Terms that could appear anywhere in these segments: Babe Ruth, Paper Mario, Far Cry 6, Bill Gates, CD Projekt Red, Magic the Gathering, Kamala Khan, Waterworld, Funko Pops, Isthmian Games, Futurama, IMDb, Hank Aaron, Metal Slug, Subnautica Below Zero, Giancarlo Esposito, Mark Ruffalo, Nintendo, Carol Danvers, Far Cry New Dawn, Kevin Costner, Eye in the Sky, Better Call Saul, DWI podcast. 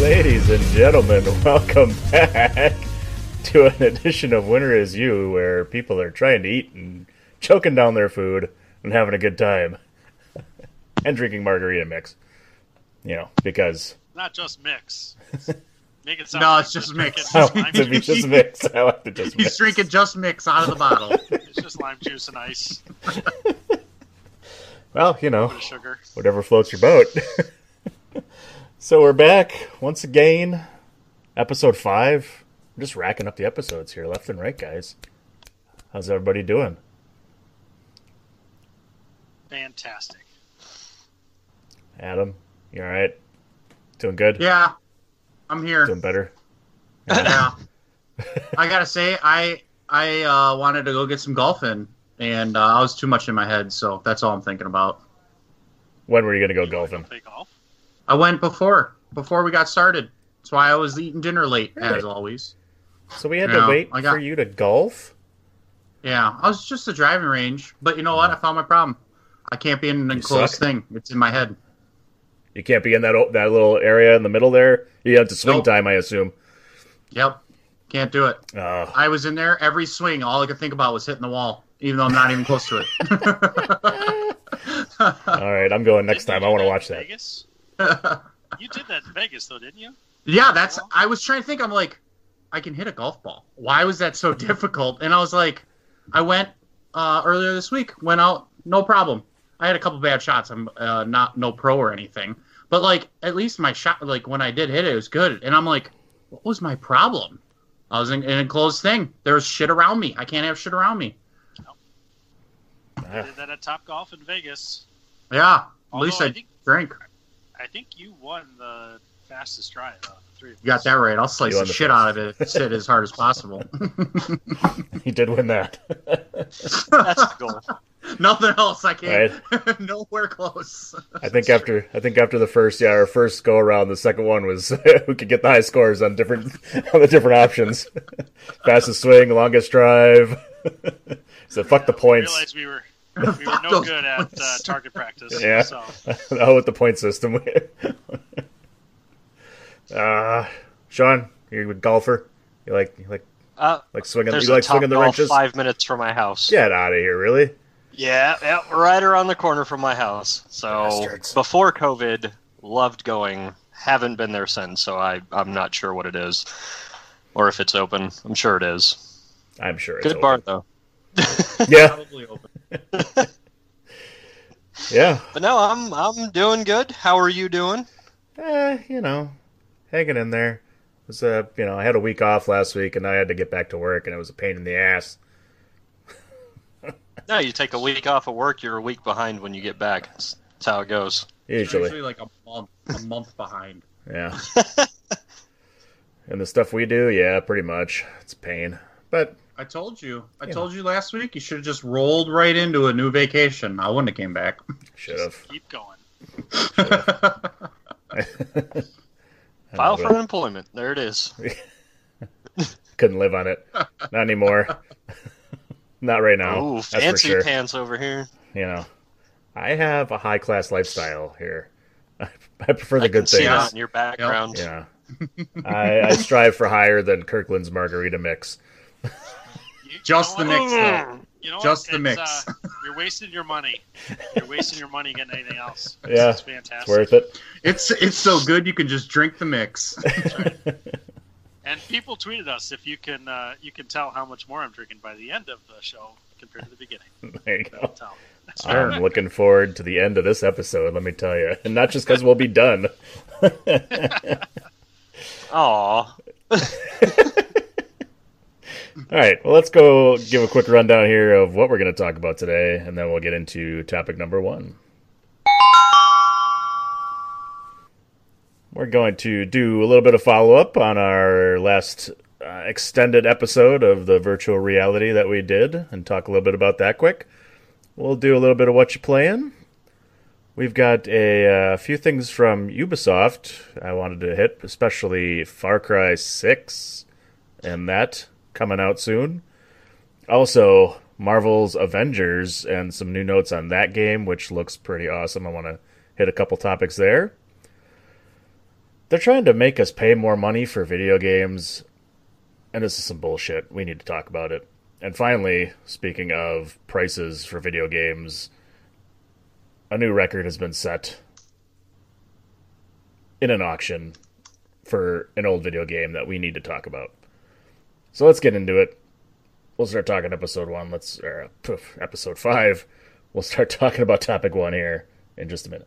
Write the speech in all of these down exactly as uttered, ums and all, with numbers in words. Ladies and gentlemen, welcome back to an edition of Winter Is You, where people are trying to eat and choking down their food and having a good time and drinking margarita mix. You know, because not just mix. Make it sound no, like it's just mix. I like to be just mix. I like to just. He's mix. Drinking just mix out of the bottle. It's just lime juice and ice. Well, you know, sugar. Whatever floats your boat. So we're back once again, episode five. We're just racking up the episodes here, left and right, guys. How's everybody doing? Fantastic. Adam, you all right? Doing good? Yeah, I'm here. Doing better? Yeah. I gotta say, I I uh, wanted to go get some golf in, and uh, I was too much in my head, so that's all I'm thinking about. When were you gonna go you golfing? Play golf? I went before, before we got started. That's why I was eating dinner late, really? As always. So we had you to know, wait I got, for you to golf? Yeah, I was just a driving range. But you know what? I found my problem. I can't be in an enclosed thing. It's in my head. You can't be in that that little area in the middle there? You have to swing nope. time, I assume. Yep. Can't do it. Uh, I was in there every swing. All I could think about was hitting the wall, even though I'm not even close to it. All right, I'm going next Didn't time. I want to watch that. Vegas? You did that in Vegas, though, didn't you? Yeah, that's. I was trying to think. I'm like, I can hit a golf ball. Why was that so difficult? And I was like, I went uh, earlier this week. Went out, no problem. I had a couple bad shots. I'm uh, not no pro or anything, but like at least my shot, like when I did hit it, it was good. And I'm like, what was my problem? I was in an enclosed thing. There was shit around me. I can't have shit around me. No. I did that at Top Golf in Vegas. Yeah, at Although least I, I think- drank. I think you won the fastest drive out of the three of us. You got that right. I'll slice the, the shit out of it, sit as hard as possible. He did win that. That's the goal. Nothing else. I can't. Right. Nowhere close. I think That's after true. I think after the first yeah, our first go around, the second one was we could get the high scores on different on the different options. Fastest swing, longest drive. So fuck yeah, the points. I realized we were. We were no good at uh, target practice. Yeah. So. Oh, with the point system. uh, Sean, you're a golfer. You like you like uh, like swinging. You like swinging the wrenches. There's a Top Golf five minutes from my house. Get out of here, really? Yeah, yeah, right around the corner from my house. So Bastards. Before COVID, loved going. Haven't been there since, so I, I'm not sure what it is. Or if it's open. I'm sure it is. I'm sure it's Good open. Bar, though. Yeah. Probably open. Yeah. But no, I'm I'm doing good. How are you doing? Eh, you know, hanging in there. It was a, you know, I had a week off last week, and I had to get back to work, and it was a pain in the ass. No, you take a week off of work, you're a week behind when you get back. That's how it goes. Usually. Usually like a month, a month behind. Yeah. And the stuff we do, yeah, pretty much. It's a pain. But I told you. I you told know. you last week you should have just rolled right into a new vacation. I wouldn't have came back. Should have. Keep going. File for unemployment. There it is. Couldn't live on it. Not anymore. Not right now. Oh, fancy sure. pants over here. You know, I have a high-class lifestyle here. I, I prefer the I good things. I can see that in your background. Yep. Yeah. I, I strive for higher than Kirkland's margarita mix. Just the mix, though. You know Just the mix. Uh, you're wasting your money. You're wasting your money getting anything else. It's, yeah, it's fantastic. It's worth it. It's it's so good you can just drink the mix. That's right. And people tweeted us if you can uh, you can tell how much more I'm drinking by the end of the show compared to the beginning. There you go. I'm right. looking forward to the end of this episode, let me tell you. And not just because we'll be done. Aw. All right, well, let's go give a quick rundown here of what we're going to talk about today, and then we'll get into topic number one. We're going to do a little bit of follow-up on our last uh, extended episode of the virtual reality that we did, and talk a little bit about that quick. We'll do a little bit of what you're playing. We've got a uh, few things from Ubisoft I wanted to hit, especially Far Cry six and that. Coming out soon. Also, Marvel's Avengers and some new notes on that game, which looks pretty awesome. I want to hit a couple topics there. They're trying to make us pay more money for video games, and this is some bullshit. We need to talk about it. And finally, speaking of prices for video games, a new record has been set in an auction for an old video game that we need to talk about. So let's get into it. We'll start talking episode one. Let's or, poof, episode five. We'll start talking about topic one here in just a minute.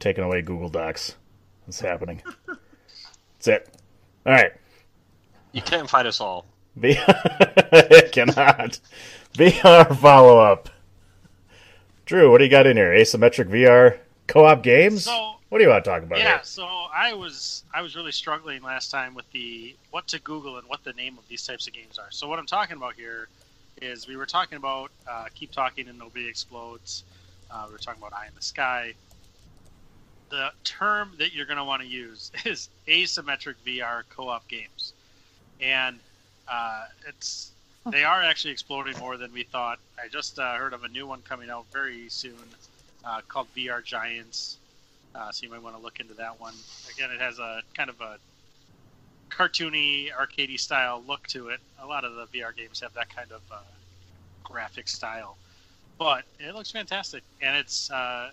Taking away Google Docs. It's happening. That's it. All right. You can't fight us all. V R cannot. V R follow-up. Drew, what do you got in here? Asymmetric V R co-op games? So, what do you want to talk about yeah, here? Yeah, so I was I was really struggling last time with the what to Google and what the name of these types of games are. So what I'm talking about here is we were talking about uh, Keep Talking and Nobody Explodes. Uh, we were talking about Eye in the Sky. The term that you're going to want to use is asymmetric V R co-op games. And uh, it's they are actually exploding more than we thought. I just uh, heard of a new one coming out very soon uh, called V R Giants. Uh, so you might want to look into that one. Again, it has a kind of a cartoony, arcadey style look to it. A lot of the V R games have that kind of uh, graphic style. But it looks fantastic. And it's... Uh,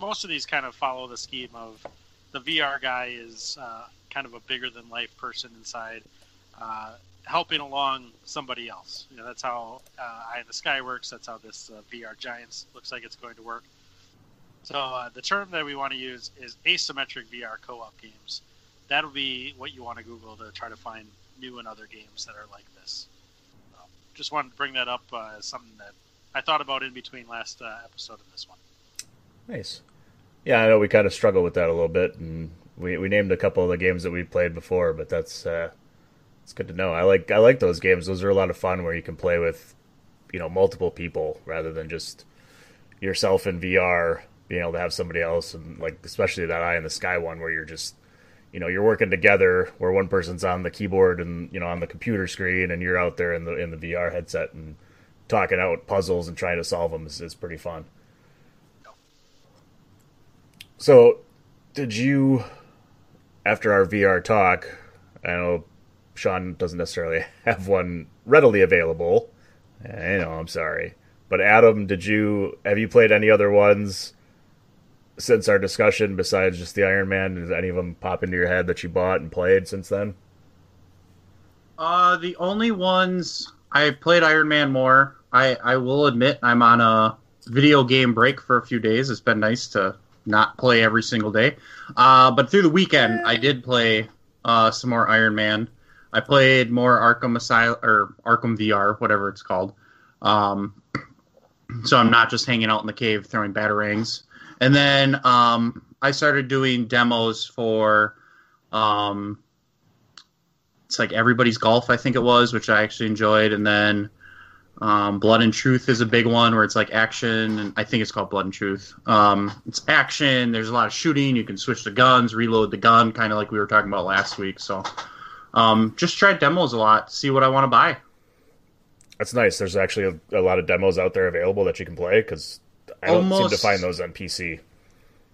most of these kind of follow the scheme of the V R guy is uh, kind of a bigger-than-life person inside, uh, helping along somebody else. You know, that's how uh, Eye in the Sky works. That's how this uh, V R Giants looks like it's going to work. So uh, the term that we want to use is asymmetric V R co-op games. That'll be what you want to Google to try to find new and other games that are like this. So just wanted to bring that up uh, as something that I thought about in between last uh, episode and this one. Nice. Yeah, I know we kind of struggle with that a little bit, and we, we named a couple of the games that we played before, but that's uh, it's good to know. I like I like those games. Those are a lot of fun where you can play with, you know, multiple people rather than just yourself in V R. Being able to have somebody else, and like especially that Eye in the Sky one where you're just you know, you're working together where one person's on the keyboard and, you know, on the computer screen, and you're out there in the in the V R headset and talking out puzzles and trying to solve them is, is pretty fun. So did you, after our V R talk, I know Sean doesn't necessarily have one readily available. I know, I'm sorry. But Adam, did you, have you played any other ones since our discussion besides just the Iron Man? Did any of them pop into your head that you bought and played since then? Uh, the only ones, I've played Iron Man more. I, I will admit I'm on a video game break for a few days. It's been nice to not play every single day. Uh, but through the weekend, I did play uh, some more Iron Man. I played more Arkham Asylum, or Arkham V R, whatever it's called. Um, so I'm not just hanging out in the cave throwing batarangs. And then um, I started doing demos for, um, it's like Everybody's Golf, I think it was, which I actually enjoyed. And then um, Blood and Truth is a big one where it's like action, and I think it's called Blood and Truth. Um, it's action. There's a lot of shooting. You can switch the guns, reload the gun, kind of like we were talking about last week. So um, just try demos a lot, see what I want to buy. That's nice. There's actually a, a lot of demos out there available that you can play, because I don't almost, seem to find those on P C.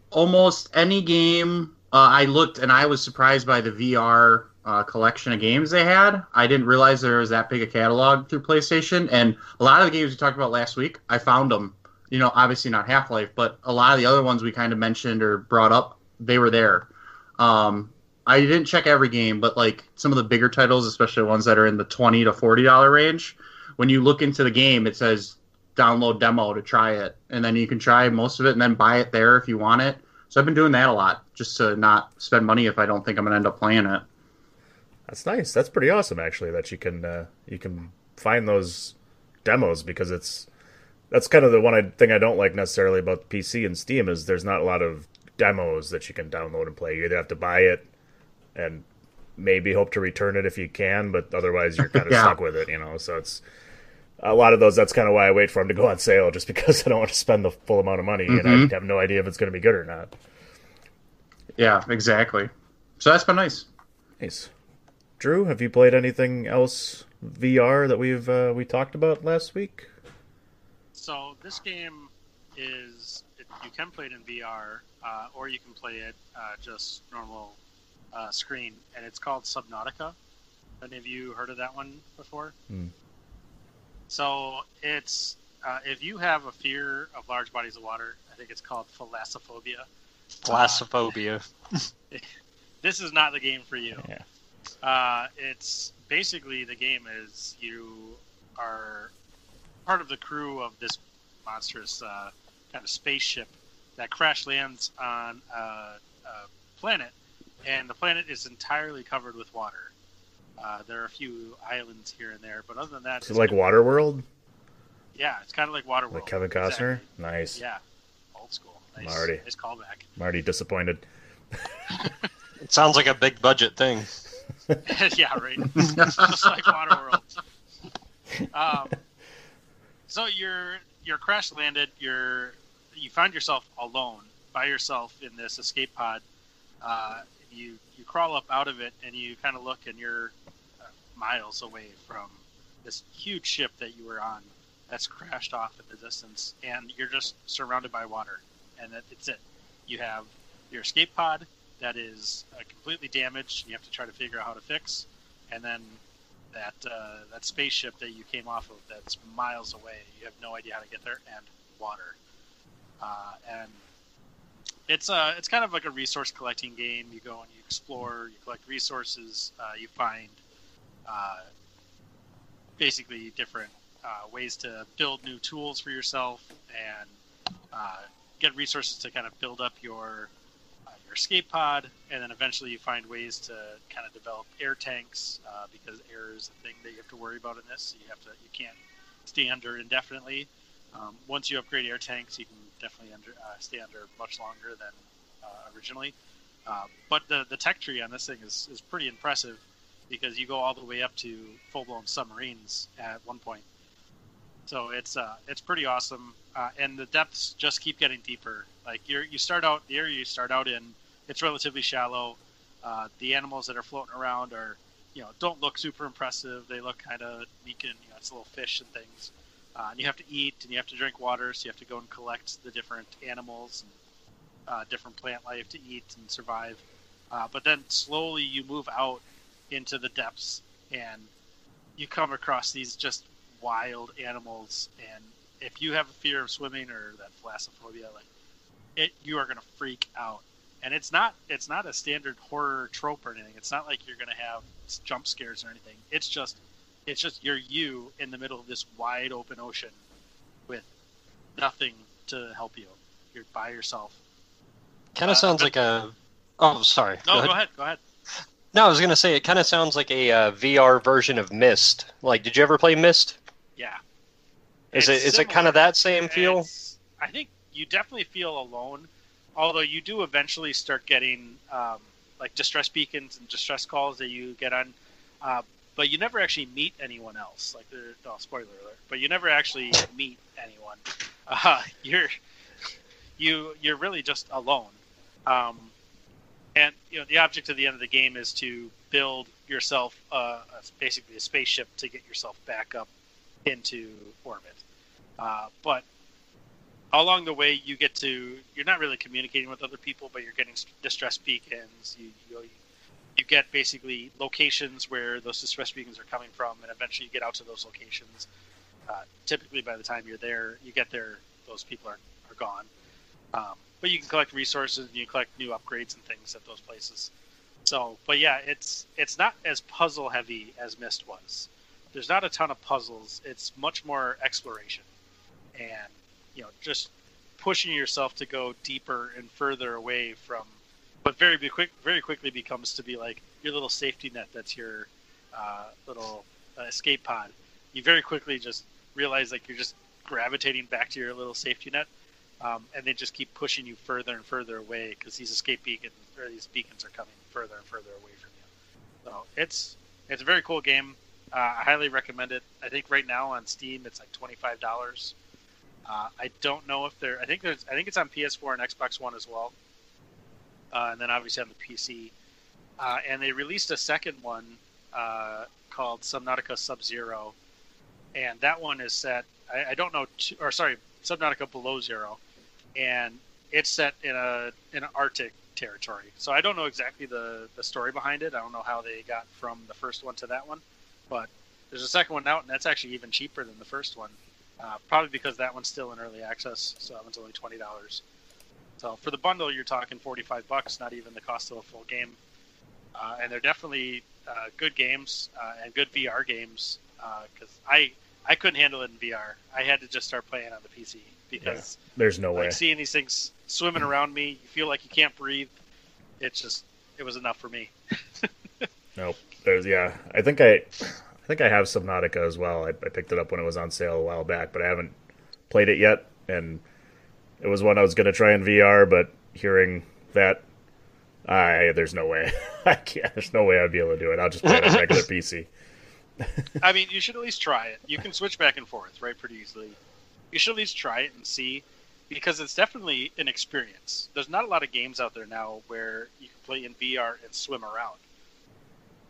Almost any game uh, I looked, and I was surprised by the V R uh, collection of games they had. I didn't realize there was that big a catalog through PlayStation, and a lot of the games we talked about last week, I found them. You know, obviously not Half-Life, but a lot of the other ones we kind of mentioned or brought up, they were there. Um, I didn't check every game, but like some of the bigger titles, especially ones that are in the twenty to forty dollars range, when you look into the game, it says download demo to try it, and then you can try most of it and then buy it there if you want it. So I've been doing that a lot, just to not spend money if I don't think I'm gonna end up playing it. That's nice. That's pretty awesome, actually, that you can uh, you can find those demos, because it's that's kind of the one I, thing I don't like necessarily about P C and Steam is there's not a lot of demos that you can download and play. You either have to buy it and maybe hope to return it if you can, but otherwise you're kind of yeah. stuck with it, you know. So it's a lot of those, that's kind of why I wait for them to go on sale, just because I don't want to spend the full amount of money, mm-hmm. and I have no idea if it's going to be good or not. Yeah, exactly. So that's been nice. Nice. Drew, have you played anything else V R that we've uh, we talked about last week? So this game is, it, you can play it in V R, uh, or you can play it uh, just normal uh, screen, and it's called Subnautica. Any of you heard of that one before? Hmm. So it's uh, if you have a fear of large bodies of water, I think it's called thalassophobia. Thalassophobia. Uh, this is not the game for you. Yeah. Uh, it's basically, the game is you are part of the crew of this monstrous uh, kind of spaceship that crash lands on a, a planet, and the planet is entirely covered with water. Uh, there are a few islands here and there, but other than that... So it's like Waterworld? Yeah, it's kind of like Waterworld. Like Kevin Costner? Exactly. Nice. Yeah, old school. Nice, Marty. Nice callback. I'm already disappointed. It sounds like a big budget thing. Yeah, right. Just like Waterworld. Um, so you're you're crash landed. You're you find yourself alone, by yourself in this escape pod. Uh, you you crawl up out of it, and you kind of look, and you're uh, miles away from this huge ship that you were on that's crashed off at the distance, and you're just surrounded by water, and that it's it. You have your escape pod that is uh, completely damaged. You have to try to figure out how to fix, and then that uh, that spaceship that you came off of that's miles away. You have no idea how to get there, and water, uh, and It's uh, it's kind of like a resource collecting game. You go and you explore, you collect resources, uh, you find uh, basically different uh, ways to build new tools for yourself, and uh, get resources to kind of build up your uh, your escape pod, and then eventually you find ways to kind of develop air tanks, uh, because air is the thing that you have to worry about in this. So you have to you can't stay under indefinitely. Um, once you upgrade air tanks, you can definitely under, uh, stay under much longer than uh, originally. Uh, but the, the tech tree on this thing is, is pretty impressive, because you go all the way up to full-blown submarines at one point. So it's uh, it's pretty awesome. Uh, and the depths just keep getting deeper. Like you're, you start out, the area you start out in, it's relatively shallow. Uh, the animals that are floating around are, you know, don't look super impressive. They look kind of meek and, you know, it's little fish and things. Uh, and you have to eat and you have to drink water, so you have to go and collect the different animals and uh, different plant life to eat and survive. Uh, but then slowly you move out into the depths and you come across these just wild animals. And if you have a fear of swimming or that thalassophobia, like it, you are going to freak out. And it's not it's not a standard horror trope or anything. It's not like you're going to have jump scares or anything. It's just it's just you're you in the middle of this wide open ocean with nothing to help you. You're by yourself. Kind of uh, sounds like a... Oh, sorry. No, go, go ahead. Go ahead. No, I was going to say, it kind of sounds like a uh, V R version of Myst. Like, did you ever play Myst? Yeah. Is it's it is similar. It kind of that same feel? It's, I think you definitely feel alone. Although you do eventually start getting um, like distress beacons and distress calls that you get on, uh, but you never actually meet anyone else. Like, oh, spoiler alert! But you never actually meet anyone. Uh, you're you you're really just alone. Um, and you know the object at the end of the game is to build yourself uh, a, basically a spaceship to get yourself back up into orbit. Uh, but along the way, you get to, you're not really communicating with other people, but you're getting distress beacons. You, you you get basically locations where those distress beacons are coming from, and eventually you get out to those locations. Uh, typically, by the time you're there, you get there, those people are, are gone. Um, but you can collect resources, and you collect new upgrades and things at those places. So, but yeah, it's it's not as puzzle-heavy as Myst was. There's not a ton of puzzles. It's much more exploration. And you know, just pushing yourself to go deeper and further away from, but very quick, very quickly becomes to be like your little safety net. That's your uh, little uh, escape pod. You very quickly just realize like you're just gravitating back to your little safety net, um, and they just keep pushing you further and further away because these escape beacons, or these beacons, are coming further and further away from you. So it's it's a very cool game. Uh, I highly recommend it. I think right now on Steam it's like twenty-five dollars. Uh, I don't know if they're. I think there's. I think it's on P S four and Xbox One as well, uh, and then obviously on the P C. Uh, and they released a second one uh, called Subnautica Sub-Zero, and that one is set. I, I don't know. Two, or sorry, Subnautica Below Zero, and it's set in a in an Arctic territory. So I don't know exactly the the story behind it. I don't know how they got from the first one to that one, but there's a second one out, and that's actually even cheaper than the first one. Uh, probably because that one's still in early access, so that one's only twenty dollars. So for the bundle, you're talking forty-five bucks, not even the cost of a full game. Uh, and they're definitely uh, good games uh, and good V R games because uh, I I couldn't handle it in V R. I had to just start playing on the P C because yeah, there's no like, way seeing these things swimming around me. You feel like you can't breathe. It's just it was enough for me. Nope. There's yeah. I think I. I think I have Subnautica as well. I, I picked it up when it was on sale a while back, but I haven't played it yet. And it was one I was going to try in V R, but hearing that, I there's no way. I can't. There's no way I'd be able to do it. I'll just play it on a regular P C. I mean, you should at least try it. You can switch back and forth, right, pretty easily. You should at least try it and see, because it's definitely an experience. There's not a lot of games out there now where you can play in V R and swim around.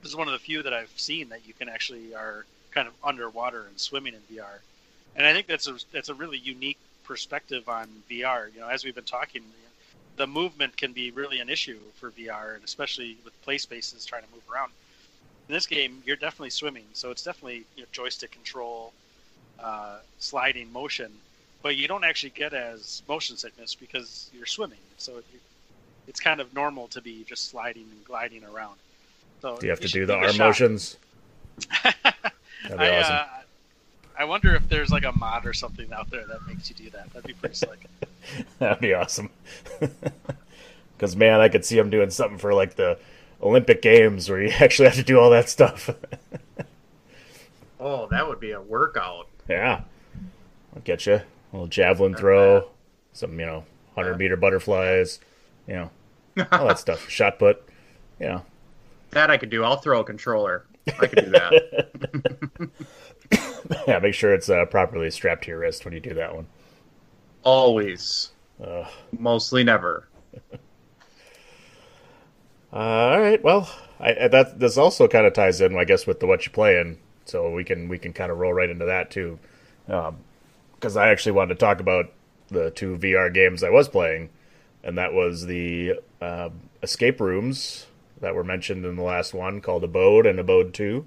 This is one of the few that I've seen that you can actually are kind of underwater and swimming in V R. And I think that's a, that's a really unique perspective on V R. You know, as we've been talking, the movement can be really an issue for V R, and especially with play spaces trying to move around. In this game, you're definitely swimming. So it's definitely you know, joystick control, uh, sliding motion, but you don't actually get as motion sickness because you're swimming. So it's kind of normal to be just sliding and gliding around. So do you have to do the arm motions? That'd be I, awesome. Uh, I wonder if there's like a mod or something out there that makes you do that. That'd be pretty slick. That'd be awesome. Because, man, I could see them doing something for like the Olympic Games where you actually have to do all that stuff. Oh, that would be a workout. Yeah. I'll get you. A little javelin throw, uh, some, you know, one hundred meter uh, butterflies, you know, all that stuff. Shot put, you know. That I could do. I'll throw a controller. I could do that. Yeah, make sure it's uh, properly strapped to your wrist when you do that one. Always. Uh, Mostly never. Uh, all right. Well, I, that this also kind of ties in, I guess, with the what you're playing, so we can we can kind of roll right into that too, because um, I actually wanted to talk about the two V R games I was playing, and that was the uh, escape rooms that were mentioned in the last one, called Abode and Abode Two.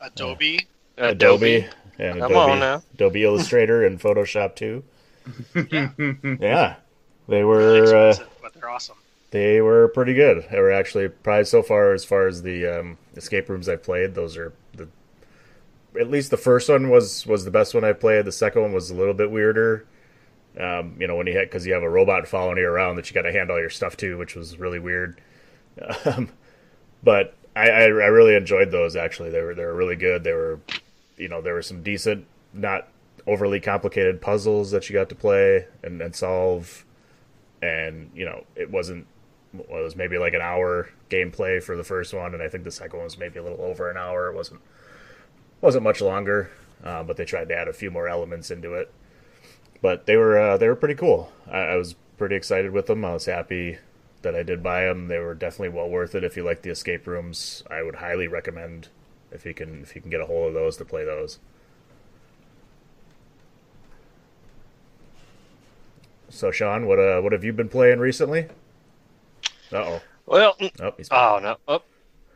Adobe. Uh, Adobe. Adobe. And Come Adobe, on now. Adobe Illustrator and Photoshop Two. Yeah. Yeah. They were. Uh, but they're awesome. They were pretty good. They were actually probably so far as far as the um, escape rooms I've played. Those are the at least the first one was, was the best one I played. The second one was a little bit weirder. Um, you know when you had because you have a robot following you around that you got to hand all your stuff to, which was really weird. Um, but I, I I really enjoyed those. Actually, they were they were really good. They were you know there were some decent, not overly complicated puzzles that you got to play and, and solve. And you know it wasn't. Well, it was maybe like an hour gameplay for the first one, and I think the second one was maybe a little over an hour. It wasn't wasn't much longer, uh, but they tried to add a few more elements into it. But they were uh, they were pretty cool. I, I was pretty excited with them. I was happy that I did buy them. They were definitely well worth it. If you like the escape rooms, I would highly recommend if you can if you can get a hold of those to play those. So Sean, what uh, what have you been playing recently? Uh-oh. Well, oh, he's oh no. Oh,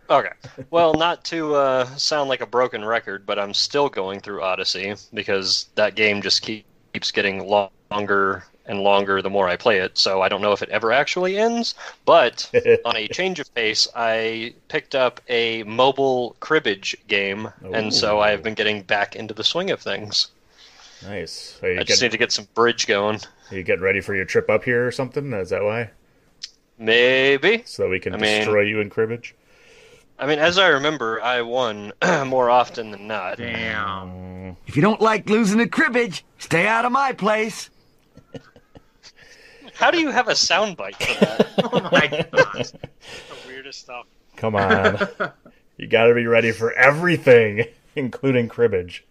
okay. Well, not to uh, sound like a broken record, but I'm still going through Odyssey because that game just keep, keeps getting longer and longer the more I play it. So I don't know if it ever actually ends. But on a change of pace, I picked up a mobile cribbage game, Ooh. and so I've been getting back into the swing of things. Nice. I getting... just need to get some bridge going. Are you getting ready for your trip up here or something? Is that why? Maybe. So we can I destroy mean, you in cribbage? I mean, as I remember, I won more often than not. Damn. If you don't like losing at cribbage, stay out of my place. How do you have a soundbite for that? Oh my God. That's the weirdest stuff. Come on. You got to be ready for everything, including cribbage.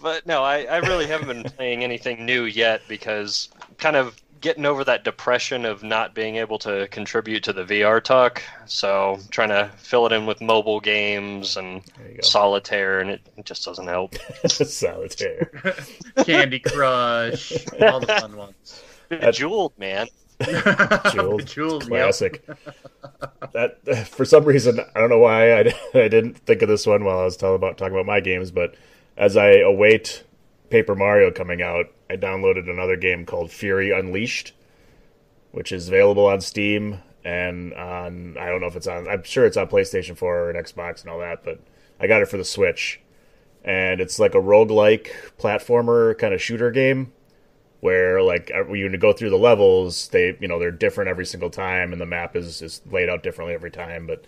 But no, I, I really haven't been playing anything new yet because kind of getting over that depression of not being able to contribute to the V R talk. So trying to fill it in with mobile games and solitaire, and it just doesn't help. Solitaire. Candy Crush. All the fun ones. Bejeweled, man. Bejeweled. Bejeweled, classic. Yep. That, for some reason, I don't know why I, I didn't think of this one while I was talking about, talking about my games, but... As I await Paper Mario coming out, I downloaded another game called Fury Unleashed, which is available on Steam and on, I don't know if it's on, I'm sure it's on PlayStation four and Xbox and all that, but I got it for the Switch. And it's like a roguelike platformer kind of shooter game where like when you go through the levels, they, you know, they're different every single time and the map is, is laid out differently every time. But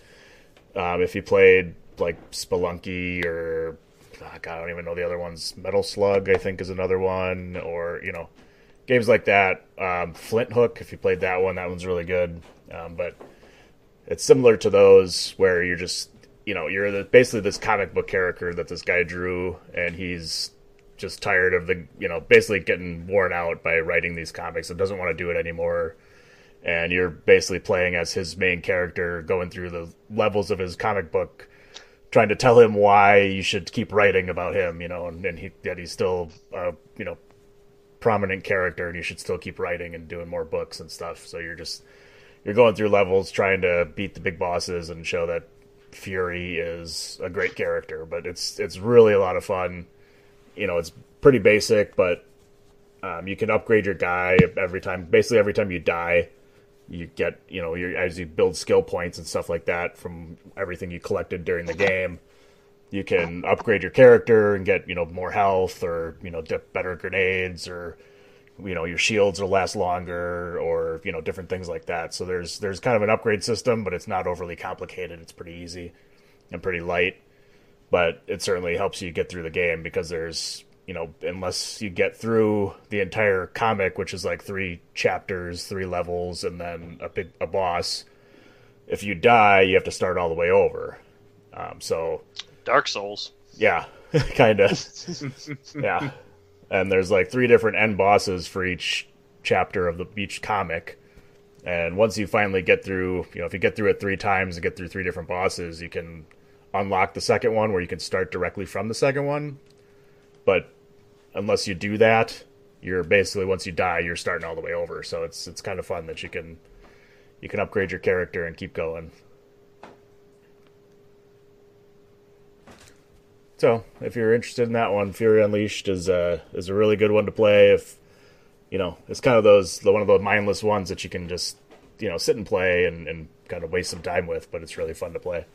um, if you played like Spelunky or... I don't even know the other ones. Metal Slug, I think, is another one, or you know, games like that. Um, Flint Hook, if you played that one, that one's really good. Um, but it's similar to those where you're just, you know, you're the, basically this comic book character that this guy drew, and he's just tired of the, you know, basically getting worn out by writing these comics and doesn't want to do it anymore. And you're basically playing as his main character, going through the levels of his comic book, trying to tell him why you should keep writing about him, you know, and, and he, that he's still a, you know, prominent character and you should still keep writing and doing more books and stuff. So you're just, you're going through levels trying to beat the big bosses and show that Fury is a great character. But it's, it's really a lot of fun. You know, it's pretty basic, but um, you can upgrade your guy every time. Basically every time you die, you get, you know, you're, as you build skill points and stuff like that from everything you collected during the game, you can upgrade your character and get, you know, more health or, you know, better grenades or, you know, your shields will last longer or, you know, different things like that. So there's there's kind of an upgrade system, but it's not overly complicated. It's pretty easy and pretty light, but it certainly helps you get through the game because there's, you know, unless you get through the entire comic, which is like three chapters, three levels, and then a big a boss. If you die, you have to start all the way over. Um, so, Dark Souls. Yeah, kind of. Yeah, and there's like three different end bosses for each chapter of the each comic, And once you finally get through, you know, if you get through it three times and get through three different bosses, you can unlock the second one where you can start directly from the second one. But unless you do that, you're basically, once you die, you're starting all the way over. So it's it's kind of fun that you can you can upgrade your character and keep going. So if you're interested in that one, Fury Unleashed is a is a really good one to play. If you know, it's kind of those the one of those mindless ones that you can just, you know, sit and play and, and kind of waste some time with, but it's really fun to play.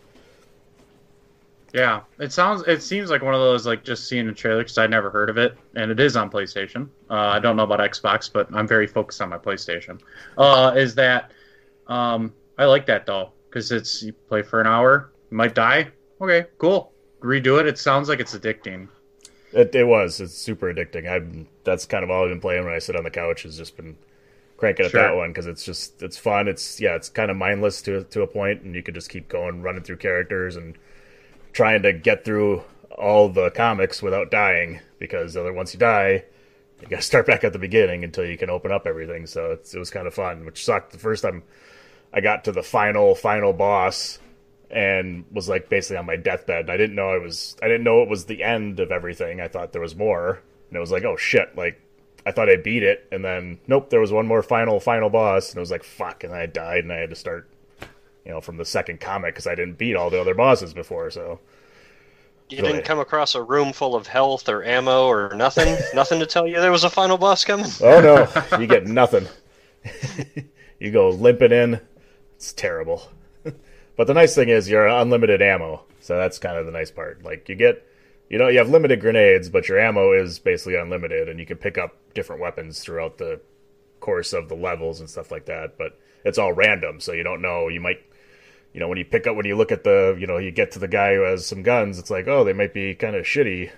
Yeah, it sounds it seems like one of those, like, just seeing a trailer, because I never heard of it, and it is on PlayStation. Uh, I don't know about Xbox, but I'm very focused on my PlayStation. Uh, is that um, I like that though, because it's you play for an hour, you might die. Okay, cool, redo it. It sounds like it's addicting. It, it was. It's super addicting. I that's kind of all I've been playing when I sit on the couch, has just been cranking at sure. that one, because it's just it's fun. It's yeah, it's kind of mindless to to a point, and you could just keep going, running through characters and trying to get through all the comics without dying, because once you die, you got to start back at the beginning until you can open up everything. So it's, it was kind of fun, which sucked the first time. I got to the final final boss and was like basically on my deathbed. I didn't know I was. I didn't know it was the end of everything. I thought there was more, and it was like, oh shit! Like, I thought I beat it, and then nope, there was one more final final boss, and it was like fuck, and I died, and I had to start, you know, from the second comic because I didn't beat all the other bosses before. So you really didn't come across a room full of health or ammo or nothing, nothing to tell you there was a final boss coming. Oh no, you get nothing. You go limping in. It's terrible. But the nice thing is you're unlimited ammo, so that's kind of the nice part. Like, you get, you know, you have limited grenades, but your ammo is basically unlimited, and you can pick up different weapons throughout the course of the levels and stuff like that. But it's all random, so you don't know. You might, you know, when you pick up, when you look at the, you know, you get to the guy who has some guns, it's like, oh, they might be kind of shitty,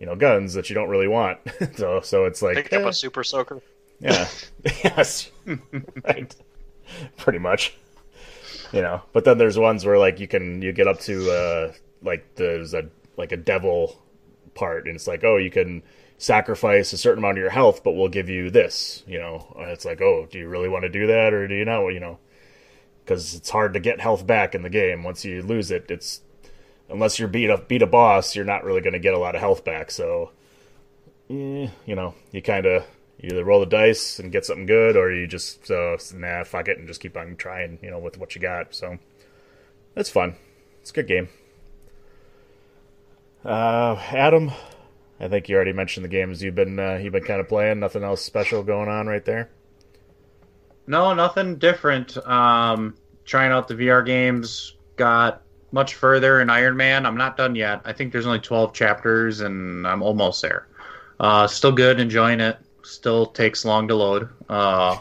you know, guns that you don't really want. so, so it's like picked eh. up a super soaker. Yeah. Yes. Right. Pretty much. You know, but then there's ones where, like, you can you get up to uh, like there's a like a devil part, and it's like, oh, you can sacrifice a certain amount of your health, but we'll give you this. You know, and it's like, oh, do you really want to do that, or do you not? You know, because it's hard to get health back in the game. Once you lose it, it's unless you're beat up beat a boss, you're not really going to get a lot of health back. So, eh, you know, you kind of you either roll the dice and get something good, or you just, uh, nah, fuck it, and just keep on trying, you know, with what you got. So, that's fun. It's a good game. Uh, Adam, I think you already mentioned the games you've been uh, you've been kind of playing. Nothing else special going on right there? No, nothing different. Um, trying out the V R games. Got much further in Iron Man. I'm not done yet. I think there's only twelve chapters, and I'm almost there. Uh, still good, enjoying it. Still takes long to load, uh,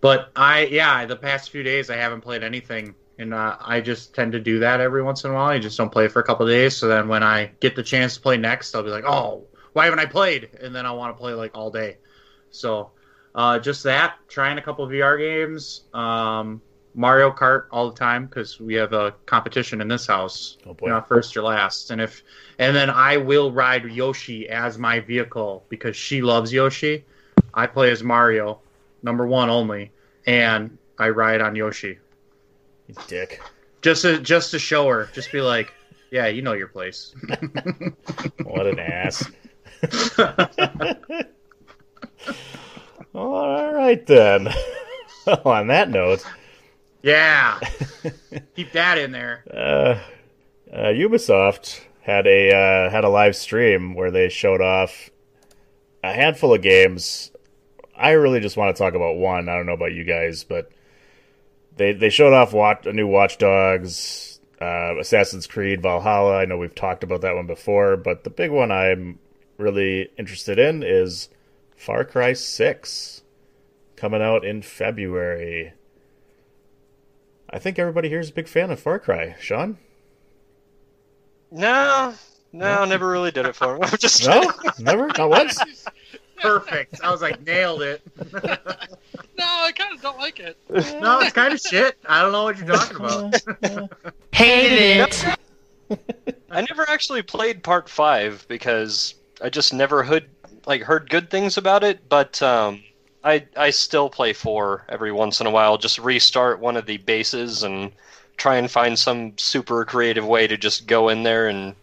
but I yeah the past few days I haven't played anything, and uh, I just tend to do that every once in a while. I just don't play for a couple of days, so then when I get the chance to play next, I'll be like, oh, why haven't I played? And then I want to play like all day. So uh, just that, trying a couple of V R games, um, Mario Kart all the time because we have a competition in this house, oh boy. You're not first or last, and if. And then I will ride Yoshi as my vehicle because she loves Yoshi. I play as Mario, number one only, and I ride on Yoshi. You dick. Just to, just to show her. Just be like, yeah, you know your place. What an ass. All right, then. On that note. Yeah. Keep that in there. Uh, uh, Ubisoft had a uh, had a live stream where they showed off a handful of games. I really just want to talk about one. I don't know about you guys, but they they showed off watch, a new Watch Dogs, uh, Assassin's Creed Valhalla. I know we've talked about that one before, but the big one I'm really interested in is Far Cry six, coming out in February. I think everybody here is a big fan of Far Cry. Sean? No, no, never really did it for me. I'm just no, never, not once. Perfect. I was like, nailed it. No, I kind of don't like it. No, it's kind of shit. I don't know what you're talking about. Hate it. I never actually played Part Five because I just never heard like heard good things about it. But um, I I still play four every once in a while. Just restart one of the bases and try and find some super creative way to just go in there and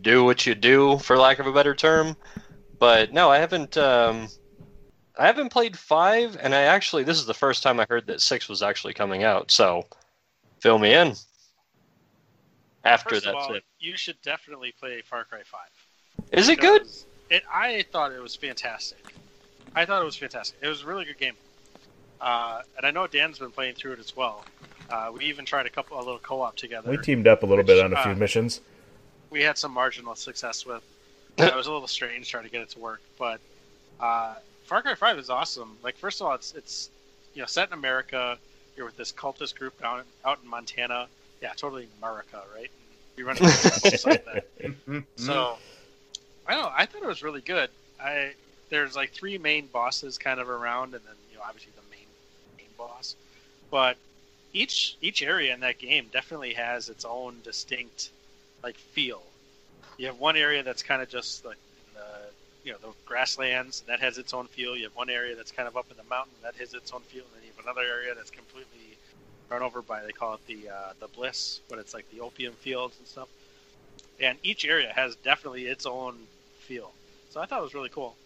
do what you do, for lack of a better term. But no, I haven't. Um, I haven't played five, and I actually this is the first time I heard that six was actually coming out. So fill me in. After First of that's all, it. You should definitely play Far Cry five. Is it good? It, I thought it was fantastic. I thought it was fantastic. It was a really good game. Uh, and I know Dan's been playing through it as well. Uh, we even tried a couple, a little co-op together. We teamed up a little which, bit on a few uh, missions. We had some marginal success with. It was a little strange trying to get it to work, but uh, Far Cry five is awesome. Like, first of all, it's it's you know set in America. You're with this cultist group down out in Montana. Yeah, totally America, right? You run into stuff like that. So, I don't know. I thought it was really good. I there's like three main bosses kind of around, and then you know obviously the main main boss. But each each area in that game definitely has its own distinct like feel. You have one area that's kind of just like in the, you know the grasslands, and that has its own feel. You have one area that's kind of up in the mountain, that has its own feel, and then you have another area that's completely run over by, they call it the uh, the Bliss, but it's like the opium fields and stuff. And each area has definitely its own feel. So I thought it was really cool.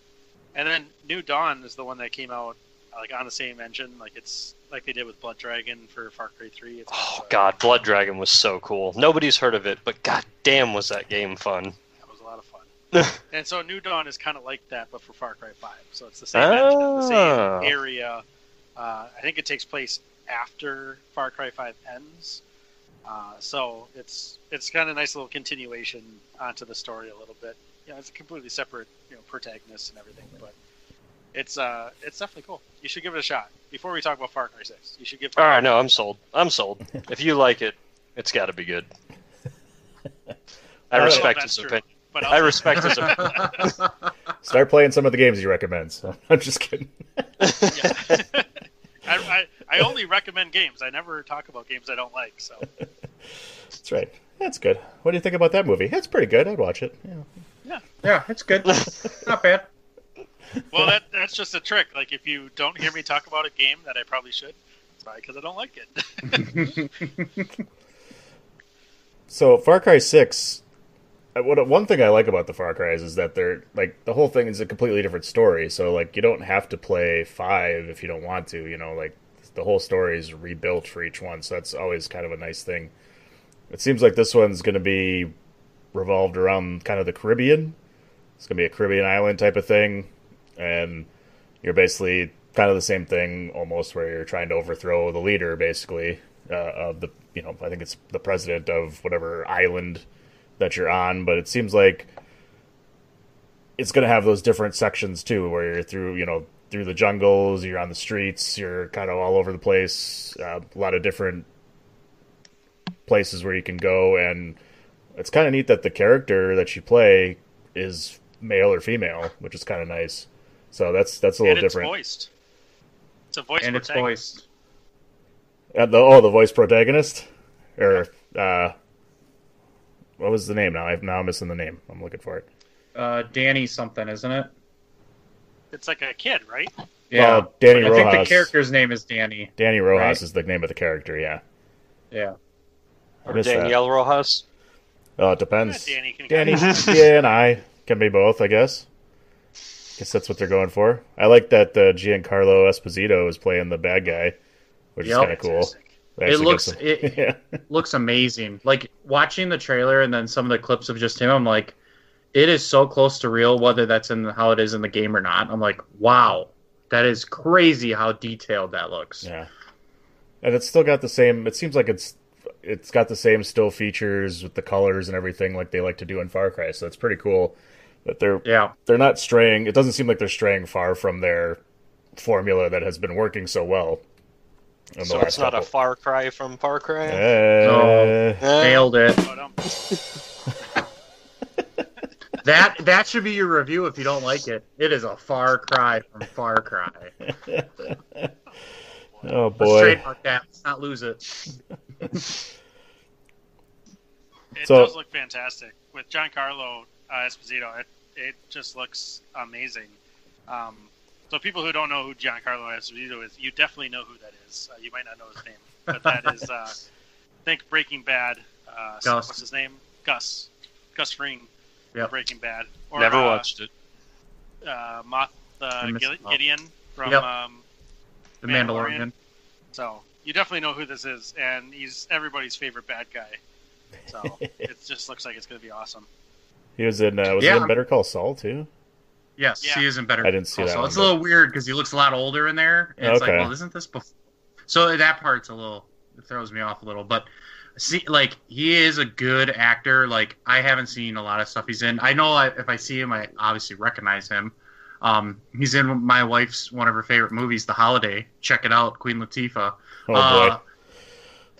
And then New Dawn is the one that came out like on the same engine, like it's like they did with Blood Dragon for Far Cry three. It's oh also, god, Blood Dragon was so cool. Nobody's heard of it, but god damn was that game fun. That was a lot of fun. And so New Dawn is kind of like that, but for Far Cry five. So it's the same ah. engine, the same area. Uh, I think it takes place after Far Cry five ends. Uh, so it's it's kind of a nice little continuation onto the story a little bit. You know, it's a completely separate, you know, protagonist and everything, but it's uh it's definitely cool. You should give it a shot. Before we talk about Far Cry six, you should give it a shot. All right, no, I'm sold. I'm sold. If you like it, it's got to be good. I respect his opinion. I respect his opinion. Start playing some of the games he recommends. I'm just kidding. I, I I only recommend games. I never talk about games I don't like. So that's right. That's good. What do you think about that movie? It's pretty good. I'd watch it. Yeah, yeah, yeah it's good. Not bad. Well, that that's just a trick. Like, if you don't hear me talk about a game that I probably should, it's probably because I don't like it. So Far Cry six. What one thing I like about the Far Crys is that they're like the whole thing is a completely different story. So like you don't have to play five if you don't want to. You know, like. The whole story is rebuilt for each one, so that's always kind of a nice thing. It seems like this one's going to be revolved around kind of the Caribbean. It's going to be a Caribbean island type of thing, and you're basically kind of the same thing almost, where you're trying to overthrow the leader, basically, uh, of the, you know, I think it's the president of whatever island that you're on, but it seems like it's going to have those different sections, too, where you're through, you know, through the jungles, you're on the streets, you're kind of all over the place, uh, a lot of different places where you can go, and it's kind of neat that the character that you play is male or female, which is kind of nice. So that's that's a little and it's different. Voiced. It's a voice and protagonist. It's voiced. Uh, the, oh, the voice protagonist? Or, uh, what was the name now? I've, now I'm missing the name. I'm looking for it. Uh, Danny something, isn't it? It's like a kid, right? Yeah, well, Danny I Rojas. I think the character's name is Danny. Danny Rojas right? is the name of the character, yeah. Yeah. Or Danielle that. Rojas? Oh, it depends. Yeah, Danny can Danny, yeah, and I can be both, I guess. I guess that's what they're going for. I like that uh, Giancarlo Esposito is playing the bad guy, which yep. is kind of cool. It looks some... it yeah. looks amazing. Like, watching the trailer and then some of the clips of just him, I'm like, it is so close to real, whether that's in how it is in the game or not. I'm like, wow, that is crazy how detailed that looks. Yeah, and it's still got the same. It seems like it's it's got the same still features with the colors and everything, like they like to do in Far Cry. So it's pretty cool that they're yeah they're not straying. It doesn't seem like they're straying far from their formula that has been working so well. So it's not couple. a Far Cry from Far Cry. Hey. Oh, hey. Nailed it. That that should be your review if you don't like it. It is a Far Cry from Far Cry. Oh, boy. Let's trademark that. Let's not lose it. It so, does look fantastic. With Giancarlo uh, Esposito, it, it just looks amazing. Um, So people who don't know who Giancarlo Esposito is, you definitely know who that is. Uh, you might not know his name, but that is, uh, I think, Breaking Bad. Uh, Gus. What's his name? Gus. Gus Fring. Yep. Breaking Bad. Or, Never watched uh, it. Uh, Moth uh, Gideon from yep. um, The Mandalorian. Mandalorian. So you definitely know who this is, and he's everybody's favorite bad guy. So it just looks like it's going to be awesome. He was in, uh, was yeah. he in Better Call Saul, too? Yes, yeah. he is in Better Call Saul. I didn't see that one, It's but... a little weird because he looks a lot older in there. And okay. It's like, well, isn't this before? So that part's a little, it throws me off a little. But, see, like, he is a good actor. Like, I haven't seen a lot of stuff he's in. I know I, if I see him, I obviously recognize him. Um, he's in my wife's, one of her favorite movies, The Holiday. Check it out, Queen Latifah. Oh, uh, boy.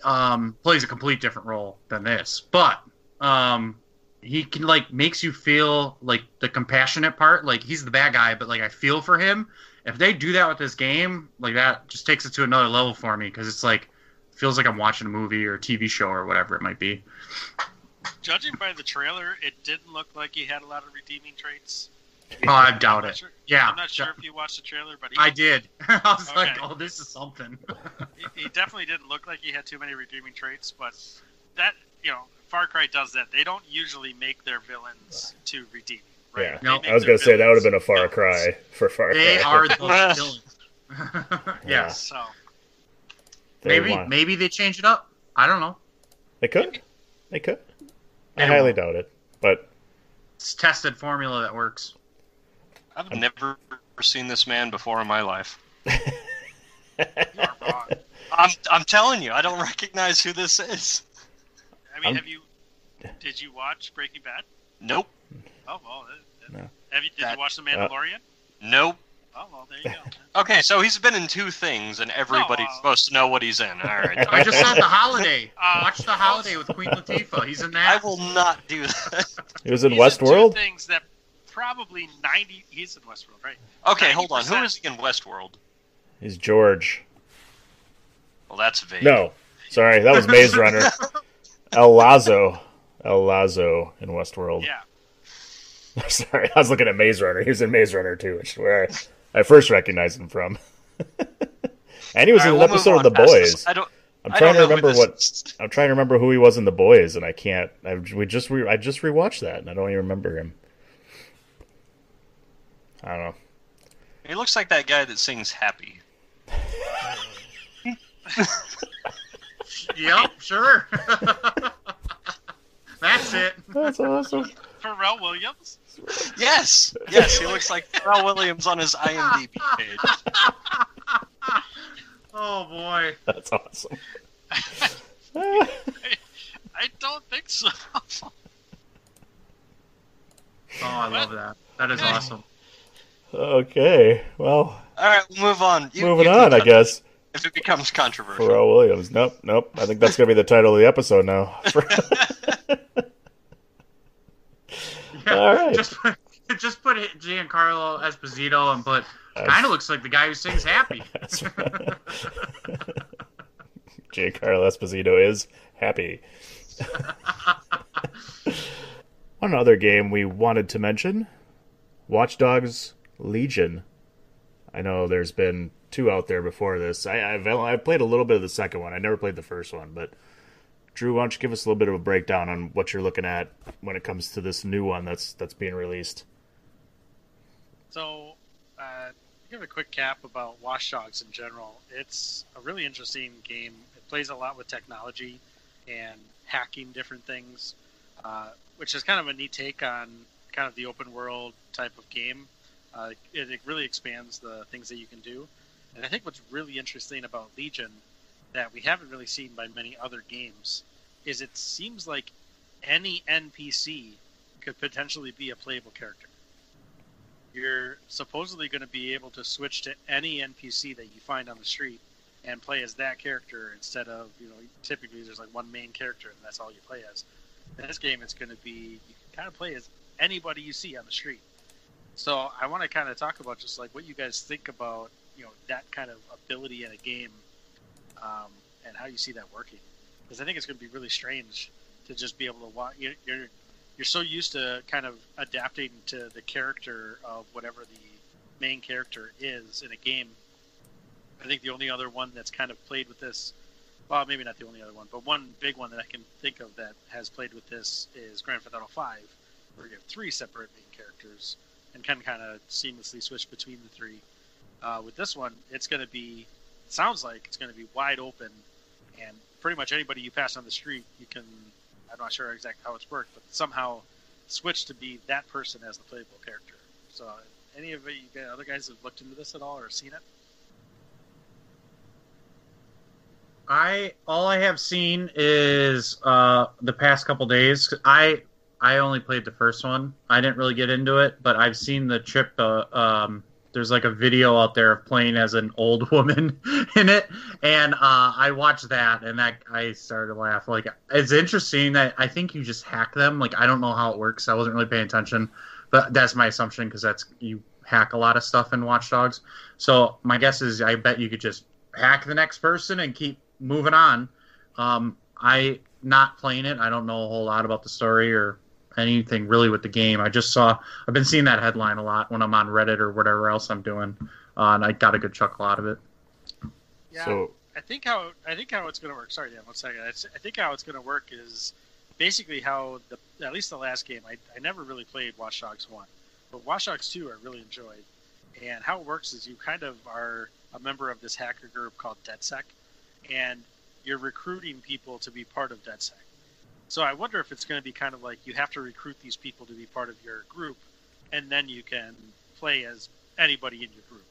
Um, plays a complete different role than this. But, um... he can, like, makes you feel, like, the compassionate part. Like, he's the bad guy, but, like, I feel for him. If they do that with this game, like, that just takes it to another level for me. Because it's, like, feels like I'm watching a movie or a T V show or whatever it might be. Judging by the trailer, it didn't look like he had a lot of redeeming traits. Oh, I doubt it. Sure. Yeah. I'm not sure if you watched the trailer, but he... I did. I was okay. like, oh, this is something. he, he definitely didn't look like he had too many redeeming traits, but that, you know... Far Cry does that. They don't usually make their villains too redeeming. Right? Yeah, nope. I was going to say that would have been a Far Cry for Far Cry. They are the villains. yeah. yeah. So they maybe want. maybe they change it up. I don't know. They could. Maybe. They could. I they highly doubt it, but it's tested formula that works. I've I'm... never seen this man before in my life. You are wrong. I'm I'm telling you, I don't recognize who this is. I mean, I'm... have you? Did you watch Breaking Bad? Nope. Oh well. No. Have you? Did that, you watch The Mandalorian? Uh, nope. Oh well, there you go. Okay, so he's been in two things, and everybody's oh, uh, supposed to know what he's in. All right. I just saw The Holiday. Uh, watch The Holiday with Queen Latifah. He's in that. I will not do that. He was in he's Westworld. In two things that probably ninety. He's in Westworld, right? Okay, ninety percent. Hold on. Who is he in Westworld? He's George. Well, that's vague. No, sorry, that was Maze Runner. El Lazo. El Lazo in Westworld. Yeah. Sorry, I was looking at Maze Runner. He was in Maze Runner, too, which is where I, I first recognized him from. And he was right, in an we'll episode of The Boys. This. I don't, I'm I trying don't to remember what... Is. I'm trying to remember who he was in The Boys, and I can't... I, we just re, I just rewatched that, and I don't even remember him. I don't know. He looks like that guy that sings Happy. Yep, sure. That's it. That's awesome. Pharrell Williams? Yes. Yes, he looks like Pharrell Williams on his IMDb page. Oh, boy. That's awesome. I, I don't think so. Oh, I love that. That is awesome. Okay, well. All right, we'll move on. You, moving you on, I guess. If it becomes controversial. Pharrell Williams. Nope, nope. I think that's going to be the title of the episode now. Yeah, all right. Just put, just put Giancarlo Esposito and put... Kind of looks like the guy who sings Happy. Giancarlo Esposito is Happy. One other game we wanted to mention, Watch Dogs Legion. I know there's been... two out there before this. I, I've I've played a little bit of the second one. I never played the first one, but Drew, why don't you give us a little bit of a breakdown on what you're looking at when it comes to this new one that's that's being released? So, uh, give a quick cap about Watch Dogs in general. It's a really interesting game. It plays a lot with technology and hacking different things, uh, which is kind of a neat take on kind of the open world type of game. Uh, it, it really expands the things that you can do. And I think what's really interesting about Legion that we haven't really seen by many other games is it seems like any N P C could potentially be a playable character. You're supposedly going to be able to switch to any N P C that you find on the street and play as that character instead of, you know, typically there's like one main character and that's all you play as. In this game, it's going to be, you can kind of play as anybody you see on the street. So I want to kind of talk about just like what you guys think about, you know, that kind of ability in a game, um, and how you see that working. Because I think it's going to be really strange to just be able to watch. You're, you're you're so used to kind of adapting to the character of whatever the main character is in a game. I think the only other one that's kind of played with this, well, maybe not the only other one, but one big one that I can think of that has played with this is Grand Theft Auto five, where you have three separate main characters and can kind of seamlessly switch between the three. Uh, with this one, it's going to be, it sounds like it's going to be wide open, and pretty much anybody you pass on the street, you can, I'm not sure exactly how it's worked, but somehow switch to be that person as the playable character. So any of you guys, other guys have looked into this at all or seen it? I all I have seen is uh, the past couple days. I I only played the first one. I didn't really get into it, but I've seen the trip. Uh, um, there's like a video out there of playing as an old woman in it, and uh, I watched that, and that I started to laugh. Like, it's interesting that I think you just hack them. Like, I don't know how it works. I wasn't really paying attention, but that's my assumption because that's you hack a lot of stuff in Watch Dogs. So my guess is I bet you could just hack the next person and keep moving on. Um, I not playing it. I don't know a whole lot about the story or anything really with the game. I just saw, I've been seeing that headline a lot when I'm on Reddit or whatever else I'm doing. Uh, and I got a good chuckle out of it. Yeah. So, I think how, I think how it's going to work. Sorry, Dan, one second. I think how it's going to work is basically how the, at least the last game, I, I never really played Watch Dogs one, but Watch Dogs two I really enjoyed. And how it works is you kind of are a member of this hacker group called DedSec, and you're recruiting people to be part of DedSec. So I wonder if it's going to be kind of like you have to recruit these people to be part of your group, and then you can play as anybody in your group.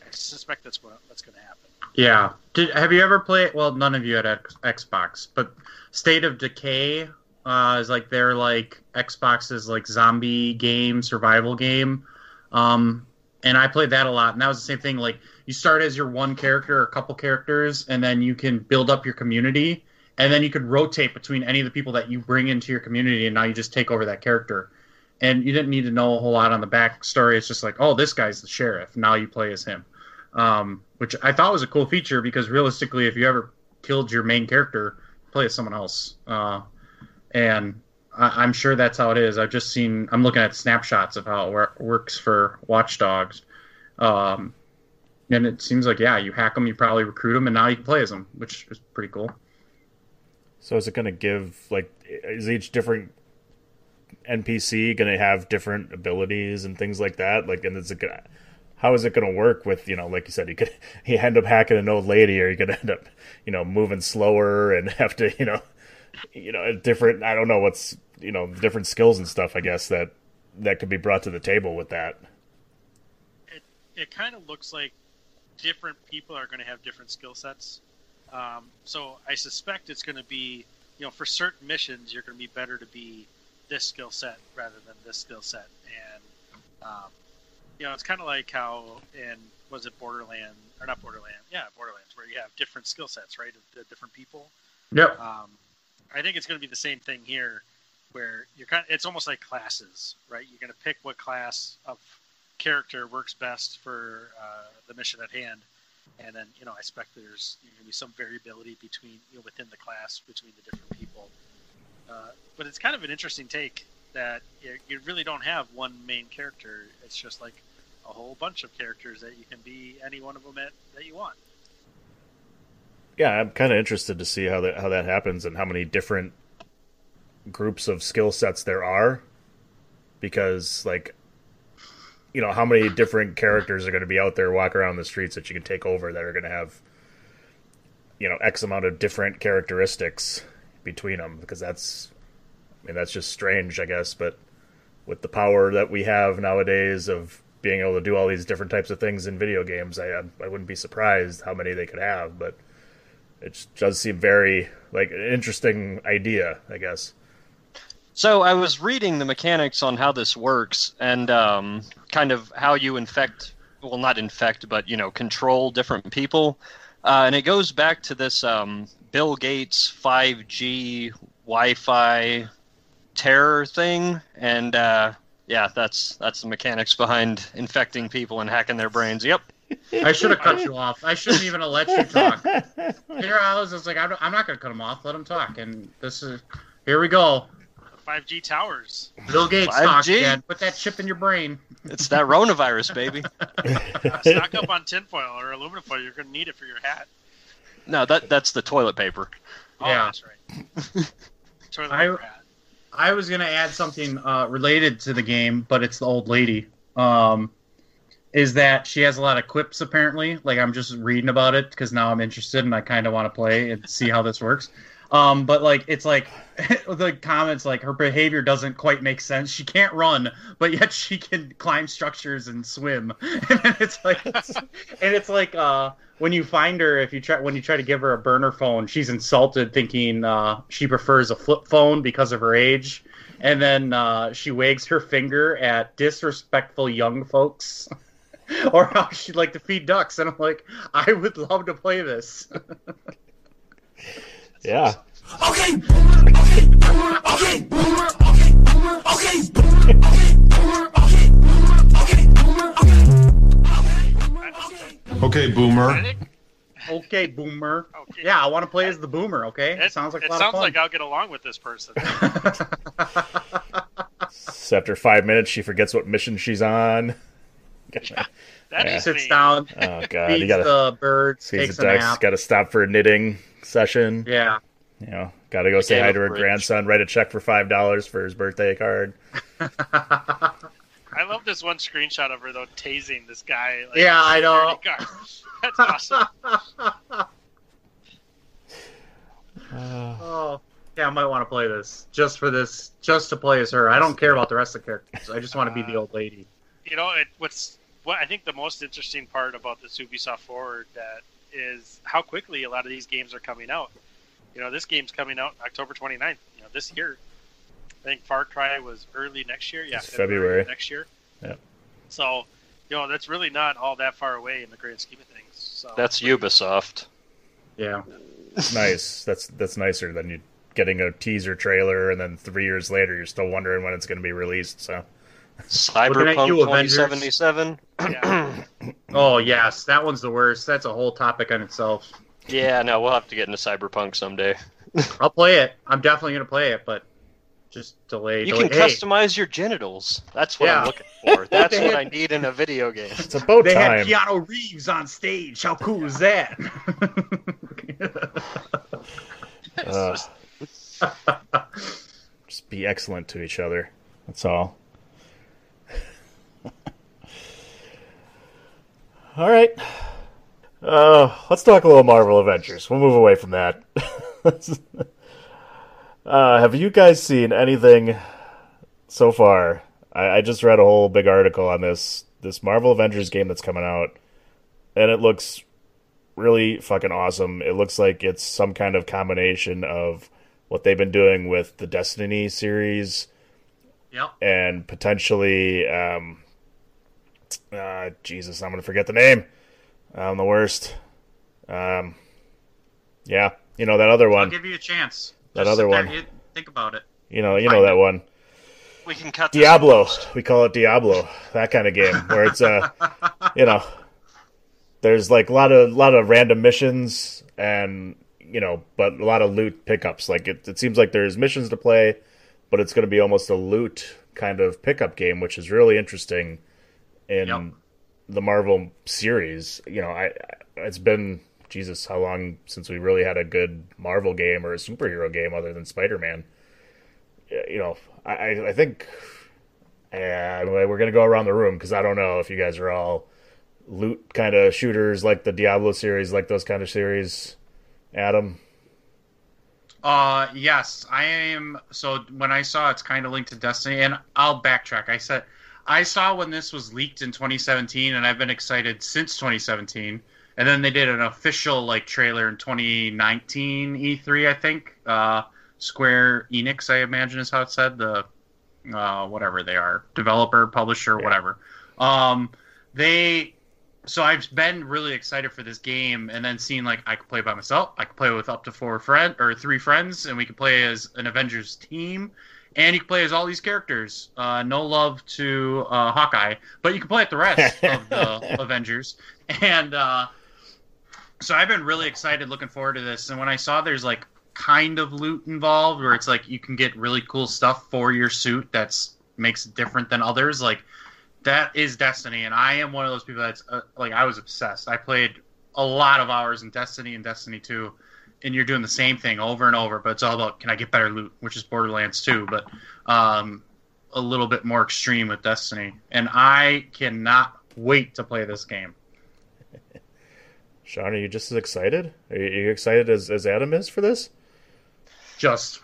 I suspect that's what that's going to happen. Yeah. Did, have you ever played? Well, none of you had X, Xbox, but State of Decay uh, is like their like Xbox's like zombie game, survival game. Um, and I played that a lot, and that was the same thing. Like, you start as your one character or a couple characters, and then you can build up your community, and then you could rotate between any of the people that you bring into your community, and now you just take over that character. And you didn't need to know a whole lot on the backstory. It's just like, oh, this guy's the sheriff. Now you play as him, um, which I thought was a cool feature because realistically, if you ever killed your main character, play as someone else. Uh, and I- I'm sure that's how it is. I've just seen, I'm looking at snapshots of how it wor- works for Watch Dogs. Um, And it seems like, yeah, you hack them, you probably recruit them, and now you can play as them, which is pretty cool. So is it going to give, like, is each different N P C going to have different abilities and things like that? Like, and is it gonna, how is it going to work with, you know, like you said, you could you end up hacking an old lady, or you could end up, you know, moving slower and have to, you know, you know, different, I don't know what's, you know, different skills and stuff, I guess, that, that could be brought to the table with that. It it kind of looks like different people are going to have different skill sets. Um, so I suspect it's going to be, you know, for certain missions, you're going to be better to be this skill set rather than this skill set. And, um, you know, it's kind of like how in, was it Borderlands, or not Borderlands, yeah, Borderlands, where you have different skill sets, right, of, of different people. Yep. Um, I think it's going to be the same thing here, where you're kind of, it's almost like classes, right? You're going to pick what class of character works best for uh, the mission at hand, and then, you know, I expect there's going to be some variability between, you know, within the class, between the different people. Uh, but it's kind of an interesting take that you really don't have one main character. It's just like a whole bunch of characters that you can be any one of them at, that you want. Yeah, I'm kind of interested to see how that how that happens and how many different groups of skill sets there are, because, like, you know, how many different characters are going to be out there walking around the streets that you can take over that are going to have, you know, X amount of different characteristics between them, because that's, I mean, that's just strange, I guess. But with the power that we have nowadays of being able to do all these different types of things in video games, I I wouldn't be surprised how many they could have. But it does seem very, like, an interesting idea, I guess. So I was reading the mechanics on how this works, and um, kind of how you infect, well, not infect, but, you know, control different people. Uh, and it goes back to this um, Bill Gates five G Wi-Fi terror thing. And uh, yeah, that's that's the mechanics behind infecting people and hacking their brains. Yep. I should have cut you off. I shouldn't even have let you talk. Here I was just like, I'm not going to cut him off. Let him talk. And this is, here we go. five G towers. Bill Gates talks, Dad. Put that chip in your brain. It's that Ronavirus, baby. Stock up on tinfoil or aluminum foil. You're going to need it for your hat. No, that that's the toilet paper. Oh, yeah. That's right. Toilet I, paper hat. I was going to add something uh, related to the game, but it's the old lady. Um, is that she has a lot of quips, apparently. Like, I'm just reading about it because now I'm interested and I kind of want to play and see how this works. Um, but, like, it's like the comments, like, her behavior doesn't quite make sense. She can't run, but yet she can climb structures and swim. And it's like, it's, and it's like uh, when you find her, if you try, when you try to give her a burner phone, she's insulted, thinking uh, she prefers a flip phone because of her age. And then uh, she wags her finger at disrespectful young folks. Or how she'd like to feed ducks. And I'm like, I would love to play this. Yeah. Okay. Okay. Boomer. Okay. Boomer. Okay. Boomer. Okay. Boomer. Okay. Boomer. Okay. Boomer. Okay. Boomer. Okay. Okay. Boomer. Okay. Boomer. Yeah, I want to play as the boomer. Okay. It, it sounds like a lot of fun. It sounds like I'll get along with this person. So after five minutes, she forgets what mission she's on. That yeah. Sits down. Oh god, feeds you gotta, the birds, takes the ducks, a nap. Gotta stop for a knitting session. Yeah. You know, gotta go say hi to her bridge. grandson, write a check for five dollars for his birthday card. I love this one screenshot of her though tasing this guy. Like, yeah, I know. That's awesome. Oh. Yeah, I might want to play this. Just for this just to play as her. I don't care about the rest of the characters. I just want to be the old lady. You know, it, what's what I think the most interesting part about this Ubisoft Forward that is how quickly a lot of these games are coming out. You know, this game's coming out October twenty-ninth, you know, this year. I think Far Cry was early next year. Yeah, February. February next year. Yeah. So, you know, that's really not all that far away in the grand scheme of things. So that's Ubisoft. Yeah. Nice. That's that's nicer than you getting a teaser trailer and then three years later you're still wondering when it's going to be released, so... Cyberpunk twenty seventy-seven. Yeah. Oh, yes. That one's the worst. That's a whole topic on itself. Yeah, no, we'll have to get into Cyberpunk someday. I'll play it. I'm definitely going to play it, but just delay. You delay. can hey. customize your genitals. That's what yeah. I'm looking for. That's what had... I need in a video game. It's about they time. They had Keanu Reeves on stage. How cool is that? uh, just be excellent to each other. That's all. All right, uh, let's talk a little Marvel Avengers. We'll move away from that. uh, have you guys seen anything so far? I, I just read a whole big article on this this Marvel Avengers game that's coming out, and it looks really fucking awesome. It looks like it's some kind of combination of what they've been doing with the Destiny series, yep, and potentially. Um, Uh, Jesus, I'm going to forget the name. I'm the worst. Um, yeah, you know that other one. I'll give you a chance. That Just other one. There, think about it. You know, you know that one. We can cut Diablo. We call it Diablo. That kind of game where it's uh, you know, there's like a lot of lot of random missions and you know, but a lot of loot pickups. Like it, it seems like there's missions to play, but it's going to be almost a loot kind of pickup game, which is really interesting. In yep. the Marvel series, you know, I, I it's been Jesus how long since we really had a good Marvel game or a superhero game other than Spider-Man. You know, I I think uh, we're gonna go around the room because I don't know if you guys are all loot kind of shooters like the Diablo series, like those kind of series. Adam. Uh yes, I am. So when I saw it's kind of linked to Destiny, and I'll backtrack. I said. I saw when this was leaked in twenty seventeen, and I've been excited since twenty seventeen. And then they did an official like trailer in twenty nineteen E three, I think. Uh, Square Enix, I imagine is how it said. The uh, whatever they are, developer, publisher, yeah. whatever. Um, they so I've been really excited for this game, and then seeing like I could play by myself, I could play with up to four friend or three friends, and we could play as an Avengers team. And you can play as all these characters. Uh, no love to uh, Hawkeye, but you can play at the rest of the Avengers. And uh, so I've been really excited, looking forward to this. And when I saw there's like kind of loot involved, where it's like you can get really cool stuff for your suit that's makes it different than others. Like, that is Destiny, and I am one of those people that's uh, like, I was obsessed. I played a lot of hours in Destiny and Destiny two, and you're doing the same thing over and over, but it's all about, can I get better loot, which is Borderlands two, but um, a little bit more extreme with Destiny. And I cannot wait to play this game. Sean, are you just as excited? Are you excited as, as Adam is for this? Just.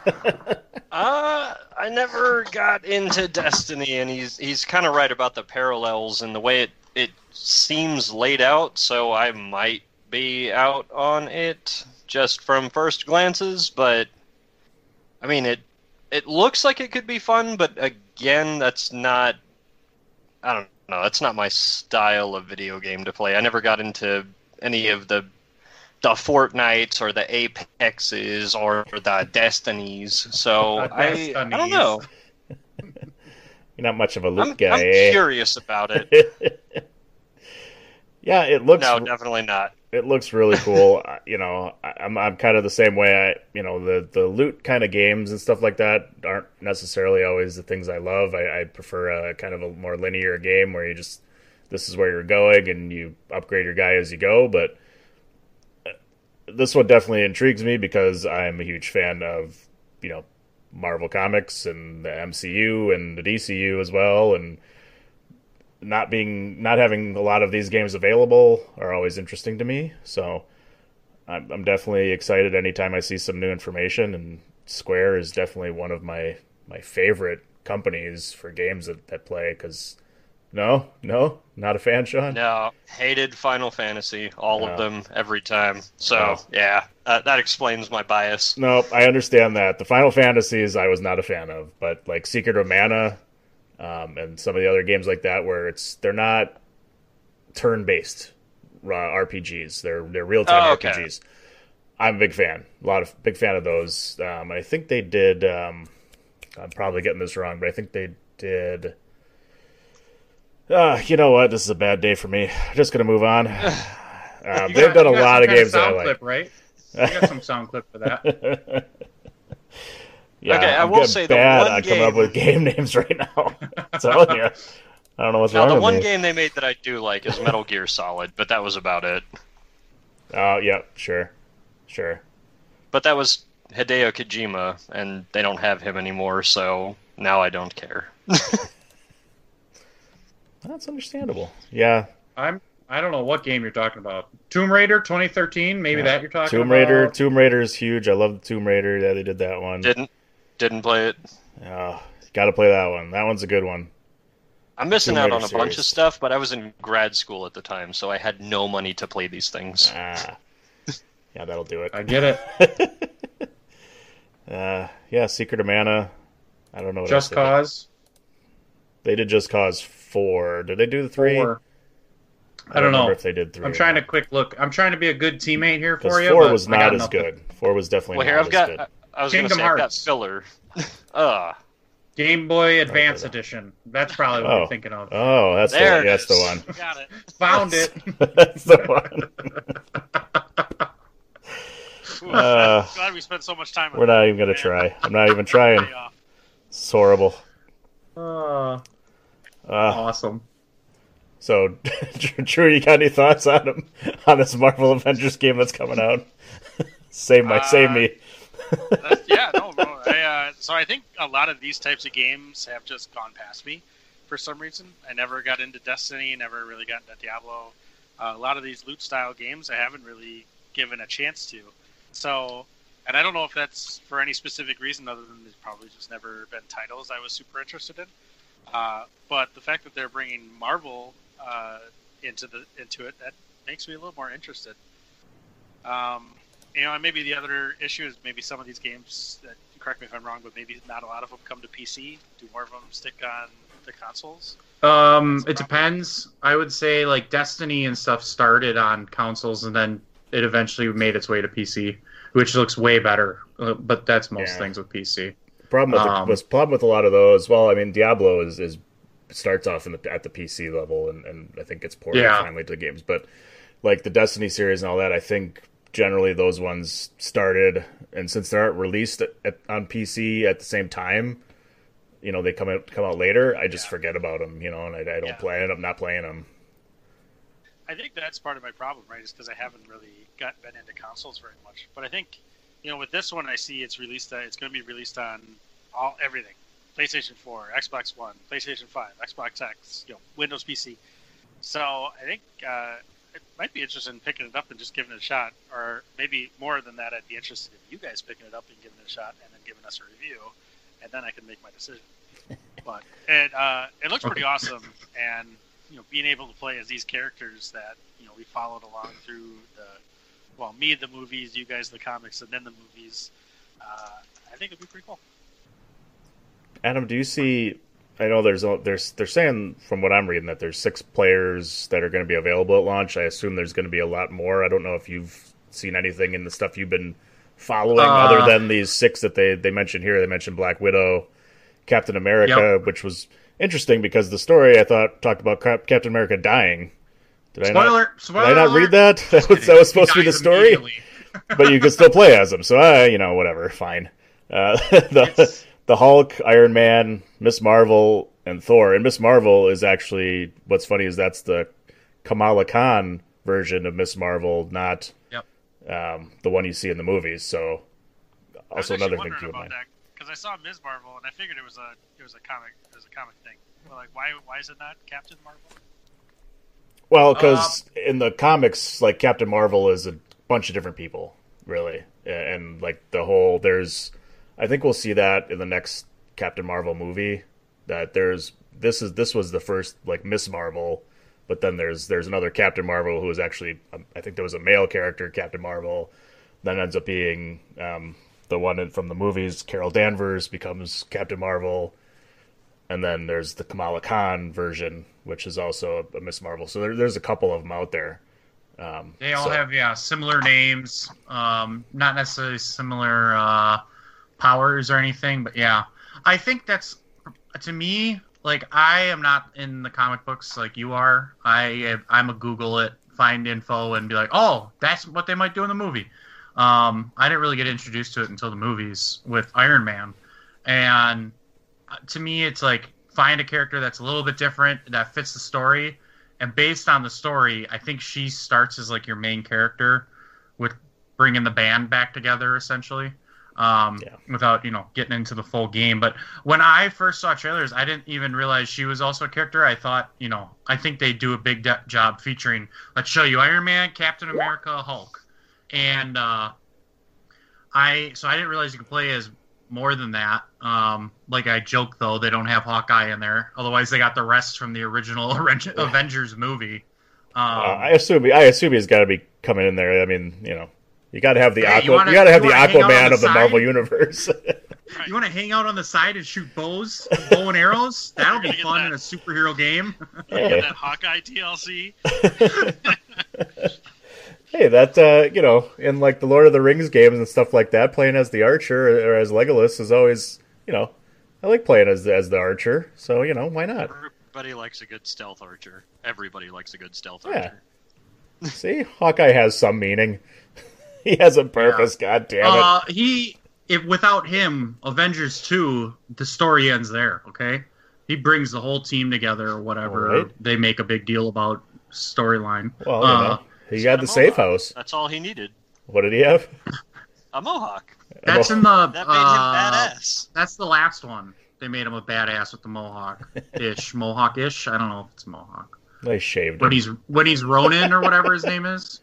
uh, I never got into Destiny, and he's he's kind of right about the parallels and the way it, it seems laid out, so I might be out on it just from first glances, but I mean, it it looks like it could be fun, but again, that's not, I don't know, that's not my style of video game to play. I never got into any of the the Fortnites or the Apexes or the Destinies, so I, I don't know. You're not much of a loot I'm, guy. I'm eh? curious about it. Yeah, it looks... No, definitely not. It looks really cool. You know, I'm I'm kind of the same way. I, you know, the, the loot kind of games and stuff like that aren't necessarily always the things I love. I, I prefer a kind of a more linear game where you just, this is where you're going and you upgrade your guy as you go, but this one definitely intrigues me because I'm a huge fan of, you know, Marvel Comics and the M C U and the D C U as well, and not being, not having a lot of these games available are always interesting to me. So I'm, I'm definitely excited anytime I see some new information, and Square is definitely one of my, my favorite companies for games that, that play, because no, no, not a fan, Sean? No, hated Final Fantasy, all uh, of them, every time. So, uh, yeah, uh, that explains my bias. No, I understand that. The Final Fantasies I was not a fan of, but like Secret of Mana um, and some of the other games like that where it's they're not turn-based R P Gs. They're they're real-time oh, okay. R P Gs. I'm a big fan. A lot of big fan of those. Um, I think they did... Um, I'm probably getting this wrong, but I think they did... Uh, you know what? This is a bad day for me. I'm just going to move on. Uh, they've got, done a lot of games that I like. Clip, right? You got some sound clip for that. Yeah, okay, I I'm will say bad the one on game... coming up with game names right now. So, yeah. I don't know what's now, wrong with me. The one game they made that I do like is Metal Gear Solid, but that was about it. Oh, uh, yeah, sure. Sure. But that was Hideo Kojima, and they don't have him anymore, so now I don't care. That's understandable. Yeah. I'm I don't know what game you're talking about. Tomb Raider twenty thirteen, maybe yeah. that you're talking Tomb Raider, about. Tomb Raider Tomb Raider is huge. I love Tomb Raider. Yeah, they did that one. Didn't didn't play it. Oh, gotta play that one. That one's a good one. I'm missing out on a series. bunch of stuff, but I was in grad school at the time, so I had no money to play these things. Ah. Yeah, that'll do it. I get it. uh yeah, Secret of Mana. I don't know what Just Cause. They did Just Cause four. Did they do the three? Four. I, I don't know if they did three. I'm trying to quick look. I'm trying to be a good teammate here for you. Four was not as good. Four was definitely well, here, not I've as got, good. I was going to say I've got filler. uh, Game Boy Advance Edition. That's probably what oh. I'm thinking of. Oh, that's, there the, it that's is. the one. Got it. Found that's, it. That's the one. Ooh, uh, I'm glad we spent so much time on that. We're not even going to try. I'm not even trying. It's horrible. Uh, uh, awesome. So, Drew, you got any thoughts on him, on this Marvel Avengers game that's coming out? save my, uh, save me. yeah, no. I, uh, so I think a lot of these types of games have just gone past me for some reason. I never got into Destiny. Never really got into Diablo. Uh, a lot of these loot style games I haven't really given a chance to. So. And I don't know if that's for any specific reason other than there's probably just never been titles I was super interested in. Uh, but the fact that they're bringing Marvel uh, into the into it, that makes me a little more interested. Um, you know, and maybe the other issue is maybe some of these games, that, correct me if I'm wrong, but maybe not a lot of them come to P C. Do more of them stick on the consoles? Um, it depends. I would say like Destiny and stuff started on consoles and then it eventually made its way to P C. Which looks way better, but that's most yeah. things with P C. Problem with um, the, was problem with a lot of those. Well, I mean, Diablo is, is starts off in the, at the P C level, and, and I think it's ported yeah. finally to the games. But like the Destiny series and all that, I think generally those ones started, and since they aren't released at, at, on P C at the same time, you know, they come out come out later, I just yeah. forget about them, you know, and I, I don't yeah. play, I end up not playing them. I think that's part of my problem, right, is because I haven't really got been into consoles very much. But I think, you know, with this one, I see it's released, uh, it's going to be released on all everything. PlayStation four, Xbox One, PlayStation five, Xbox X, you know, Windows P C. So I think uh, it might be interested in picking it up and just giving it a shot. Or maybe more than that, I'd be interested in you guys picking it up and giving it a shot and then giving us a review. And then I can make my decision. But it, uh, it looks pretty awesome. And, you know, being able to play as these characters that, you know, we followed along through the, well, me, the movies, you guys, the comics, and then the movies. Uh, I think it'd be pretty cool. Adam, do you see? I know there's there's they're saying from what I'm reading that there's six players that are going to be available at launch. I assume there's going to be a lot more. I don't know if you've seen anything in the stuff you've been following uh, other than these six that they they mentioned here. They mentioned Black Widow, Captain America, yep. which was interesting because the story I thought talked about Captain America dying. Did spoiler, I not? Spoiler did I not read that? That was, that was supposed to be the story. But you can still play as him, so uh, you know, whatever, fine. Uh, the, The Hulk, Iron Man, Miz Marvel, and Thor. And Miz Marvel is actually, what's funny is that's the Kamala Khan version of Miz Marvel, not yep. um, the one you see in the movies. So, also another thing to mind. Because I saw Miz Marvel and I figured it was a it was a comic it was a comic thing. Well, like why why is it not Captain Marvel? Well, because uh, in the comics, like Captain Marvel is a bunch of different people, really, and like the whole there's. I think we'll see that in the next Captain Marvel movie. That there's this is this was the first like Miz Marvel, but then there's there's another Captain Marvel who is actually I think there was a male character Captain Marvel, then ends up being um, the one from the movies. Carol Danvers becomes Captain Marvel, and then there's the Kamala Khan version, which is also a Miz Marvel. So there, there's a couple of them out there. Um, they all so. have yeah similar names, um, not necessarily similar. Uh... powers or anything, but yeah, I think that's, to me, like, I am not in the comic books like you are. I, I'm a Google it, find info, and be like, oh, that's what they might do in the movie. Um, I didn't really get introduced to it until the movies with Iron Man, and to me, it's like, find a character that's a little bit different, that fits the story, and based on the story, I think she starts as, like, your main character with bringing the band back together, essentially. Um, yeah. Without, you know, getting into the full game. But when I first saw trailers, I didn't even realize she was also a character. I thought, you know, I think they do a big de- job featuring, let's show you Iron Man, Captain America, Hulk. And uh, I, so I didn't realize you could play as more than that. Um, like I joke, though, they don't have Hawkeye in there. Otherwise, they got the rest from the original Avengers movie. Um, uh, I assume I assume he's got to be coming in there. I mean, you know. You gotta have the yeah, Aqua, you, wanna, you gotta have you the Aquaman the of the side? Marvel Universe. You want to hang out on the side and shoot bows, bow and arrows? That'll be fun that. in a superhero game. Hey. Get that Hawkeye D L C. Hey, that uh, you know, in like the Lord of the Rings games and stuff like that, playing as the archer or as Legolas is always, you know, I like playing as as the archer. So you know, why not? Everybody likes a good stealth archer. Everybody likes a good stealth yeah. archer. See, Hawkeye has some meaning. He has a purpose, yeah. God damn it. Uh, he, if without him, Avengers two, the story ends there, okay? He brings the whole team together or whatever. Right. They make a big deal about storyline. Well, uh, you know, he got the safe house. That's all he needed. What did he have? A mohawk. That's in the... That made uh, him badass. That's the last one. They made him a badass with the mohawk-ish. Mohawk-ish? I don't know if it's mohawk. They shaved when him. He's, when he's Ronin or whatever his name is.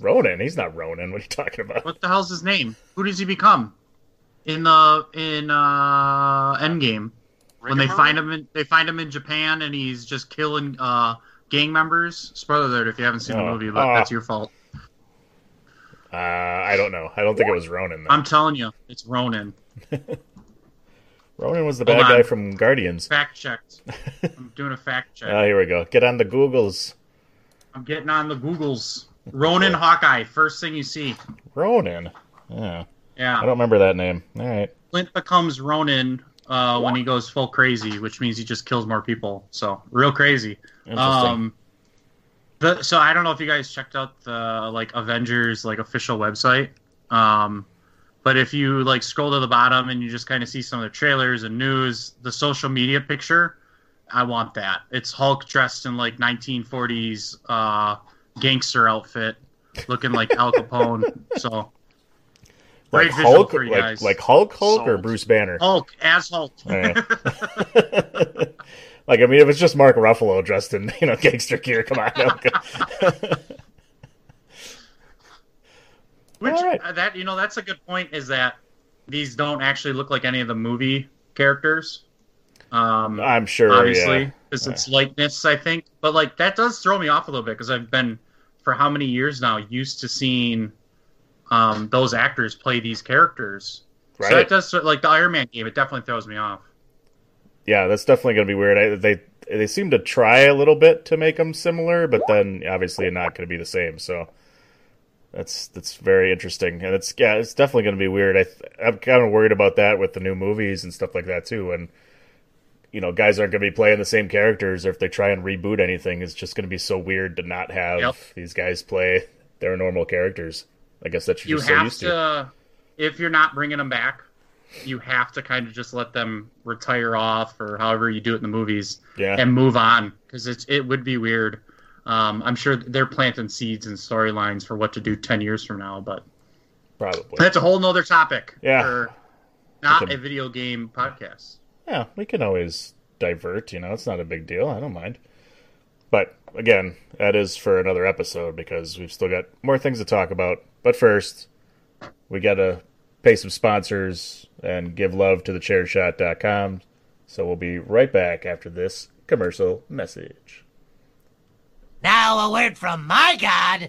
Ronin? He's not Ronin. What are you talking about? What the hell's his name? Who does he become in the in uh, Endgame? Rick when they Ronin? find him, in, they find him in Japan, and he's just killing uh, gang members. Spoiler alert! If you haven't seen oh. the movie, but oh. that's your fault. Uh, I don't know. I don't think it was Ronin, though. I'm telling you, it's Ronin. Ronin was the Hold bad on. guy from Guardians. Fact checked. I'm doing a fact check. Oh, here we go. Get on the Googles. I'm getting on the Googles. Ronin Hawkeye, first thing you see. Ronin? Yeah. Yeah. I don't remember that name. All right. Clint becomes Ronin uh, when he goes full crazy, which means he just kills more people. So, real crazy. Interesting. Um, The, so I don't know if you guys checked out the like Avengers like official website, um, but if you like scroll to the bottom and you just kind of see some of the trailers and news, the social media picture, I want that. It's Hulk dressed in like nineteen forties uh, gangster outfit, looking like Al Capone. So great like visual Hulk, for you like, guys. Like Hulk, Hulk Sold. Or Bruce Banner? Hulk as Hulk. Yeah. Like, I mean, if it's just Mark Ruffalo dressed in, you know, gangster gear, come on. Which, right. uh, that, you know, that's a good point, is that these don't actually look like any of the movie characters. Um, I'm sure, obviously, because yeah. it's yeah. likeness, I think. But, like, that does throw me off a little bit, because I've been, for how many years now, used to seeing um, those actors play these characters. Right. So that does, like, the Iron Man game, it definitely throws me off. Yeah, that's definitely going to be weird. I, they they seem to try a little bit to make them similar, but then obviously not going to be the same. So that's that's very interesting, and it's yeah, it's definitely going to be weird. I I'm kind of worried about that with the new movies and stuff like that too. And you know, guys aren't going to be playing the same characters, or if they try and reboot anything, it's just going to be so weird to not have yep. these guys play their normal characters. I guess that you're you just have so used to, to if you're not bringing them back. You have to kind of just let them retire off, or however you do it in the movies, yeah. and move on, because it's it would be weird. Um, I'm sure they're planting seeds and storylines for what to do ten years from now, but probably that's a whole nother topic. Yeah, for not can, a video game podcast. Yeah, we can always divert. You know, it's not a big deal. I don't mind. But again, that is for another episode, because we've still got more things to talk about. But first, we gotta pay some sponsors and give love to the chair shot dot com. So we'll be right back after this commercial message. Now a word from my God,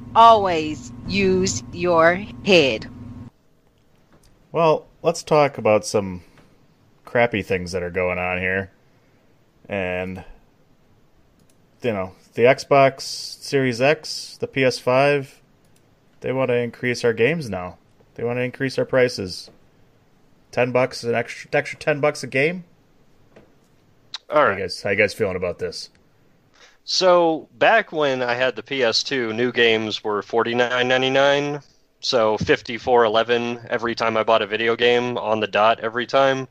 Always use your head. Well, let's talk about some crappy things that are going on here. And, you know, the Xbox Series X, the P S five, they want to increase our games now. They want to increase our prices. Ten bucks, an extra, extra ten bucks a game? All right. How you guys, how you guys feeling about this? So, back when I had the P S two, new games were forty-nine ninety-nine, so fifty-four eleven every time I bought a video game, on the dot every time.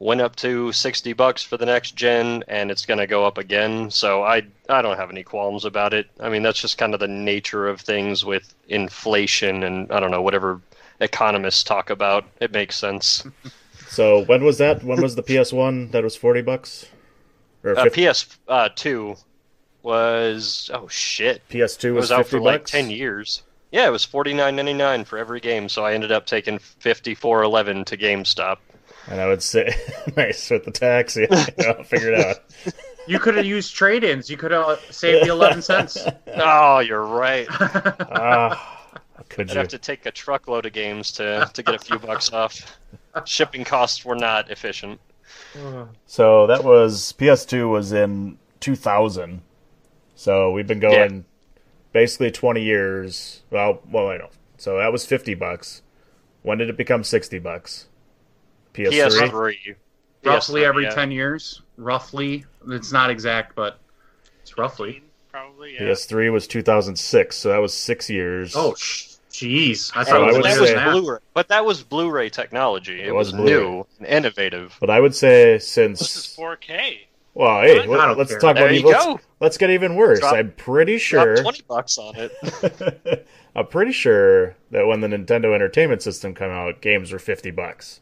Went up to sixty bucks for the next gen, and it's going to go up again, so I, I don't have any qualms about it. I mean, that's just kind of the nature of things with inflation and, I don't know, whatever economists talk about. It makes sense. So, when was that? When was the P S one that was forty bucks? Or P S two. Was oh shit! P S two was, was out for bucks? Like ten years. Yeah, it was forty-nine ninety-nine for every game, so I ended up taking fifty-four eleven to GameStop. And I would say, nice with the tax. Yeah, you know, figure it out. You could have used trade-ins. You could have saved the eleven cents. Oh, you're right. Ah, uh, could I'd you? Have to take a truckload of games to to get a few bucks off. Shipping costs were not efficient. So that was P S two was in two thousand. So we've been going yeah. basically twenty years. Well, well, I know. So that was fifty bucks. When did it become sixty bucks? P S three? Roughly every yeah. ten years. Roughly. It's not exact, but it's roughly. Probably, yeah. P S three was two thousand six, so that was six years. Oh, jeez. I thought so it was, that was that. Blu-ray. But that was Blu-ray technology. It, it was, was new and innovative. But I would say since... This is four K. Well, hey, well, let's care. talk there about you let's, go. let's get even worse. Drop, I'm pretty sure twenty bucks on it. I'm pretty sure that when the Nintendo Entertainment System came out, games were fifty bucks.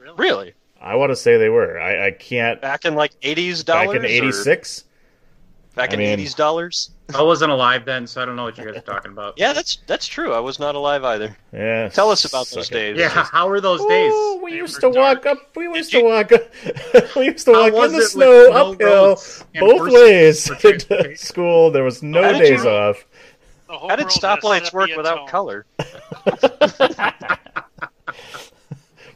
Really? really? I want to say they were. I, I can't. Back in like eighties dollars. Back in eighty-six. Back in eighties dollars. I wasn't alive then, so I don't know what you guys are talking about. Yeah, that's that's true. I was not alive either. Yeah. Tell us about those days. Yeah, how were those days? Ooh, we used to walk up. We used to walk up. We used to walk in the snow uphill both ways to school. There was no days off. How did stoplights work without color?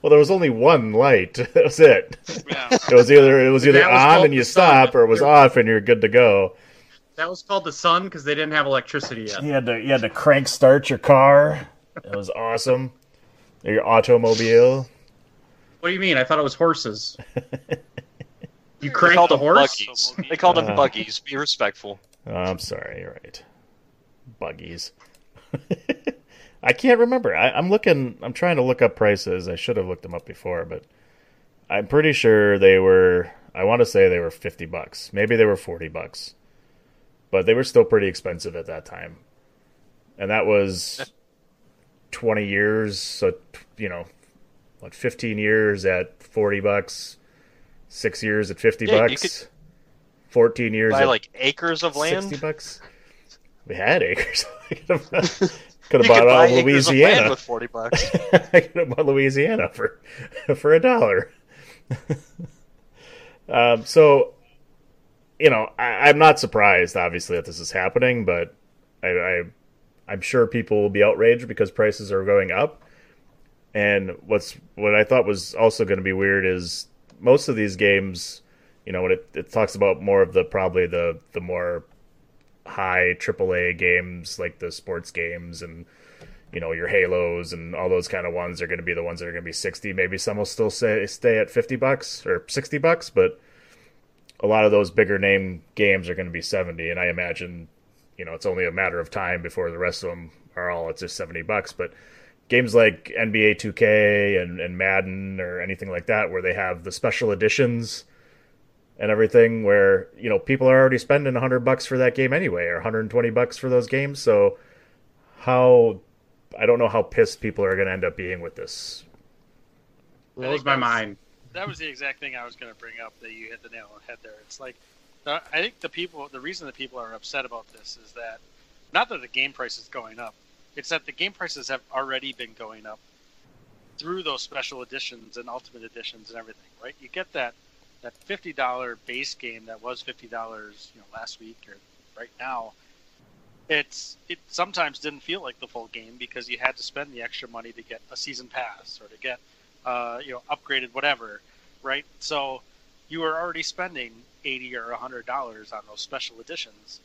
Well, there was only one light. That was it. Yeah. It was either it was either on and you stop, or it was off and you're good to go. That was called the sun because they didn't have electricity yet. You had to you had to crank start your car. That was awesome. Your automobile. What do you mean? I thought it was horses. You cranked the horse? They called them uh, buggies. Be respectful. Oh, I'm sorry. You're right. Buggies. I can't remember. I, I'm looking. I'm trying to look up prices. I should have looked them up before, but I'm pretty sure they were. I want to say they were fifty bucks. Maybe they were forty bucks, but they were still pretty expensive at that time. And that was twenty years. So you know, like fifteen years at forty bucks, six years at fifty yeah, bucks, fourteen years buy at like acres of land. Sixty bucks. We had acres. Could have bought all of Louisiana with forty bucks. I could have bought Louisiana for for a dollar. um, so, you know, I, I'm not surprised, obviously, that this is happening, but I, I, I'm sure people will be outraged because prices are going up. And what's what I thought was also going to be weird is most of these games, you know, when it, it talks about more of the probably the the more high triple A games like the sports games and you know your Halos and all those kind of ones are going to be the ones that are going to be sixty. Maybe some will still say stay at fifty bucks or sixty bucks, but a lot of those bigger name games are going to be seventy, and I imagine you know it's only a matter of time before the rest of them are all at just seventy bucks. But games like N B A two K and, and Madden or anything like that where they have the special editions and everything where, you know, people are already spending one hundred bucks for that game anyway, or one hundred twenty bucks for those games. So how, I don't know how pissed people are going to end up being with this. Blows my mind. That was the exact thing I was going to bring up that you hit the nail on the head there. It's like, I think the people, the reason that people are upset about this is that, not that the game price is going up, it's that the game prices have already been going up through those special editions and ultimate editions and everything, right? You get that. That fifty dollar base game that was fifty dollars, you know, last week or right now, it's it sometimes didn't feel like the full game because you had to spend the extra money to get a season pass or to get, uh, you know, upgraded whatever, right? So you were already spending eighty dollars or one hundred dollars on those special editions.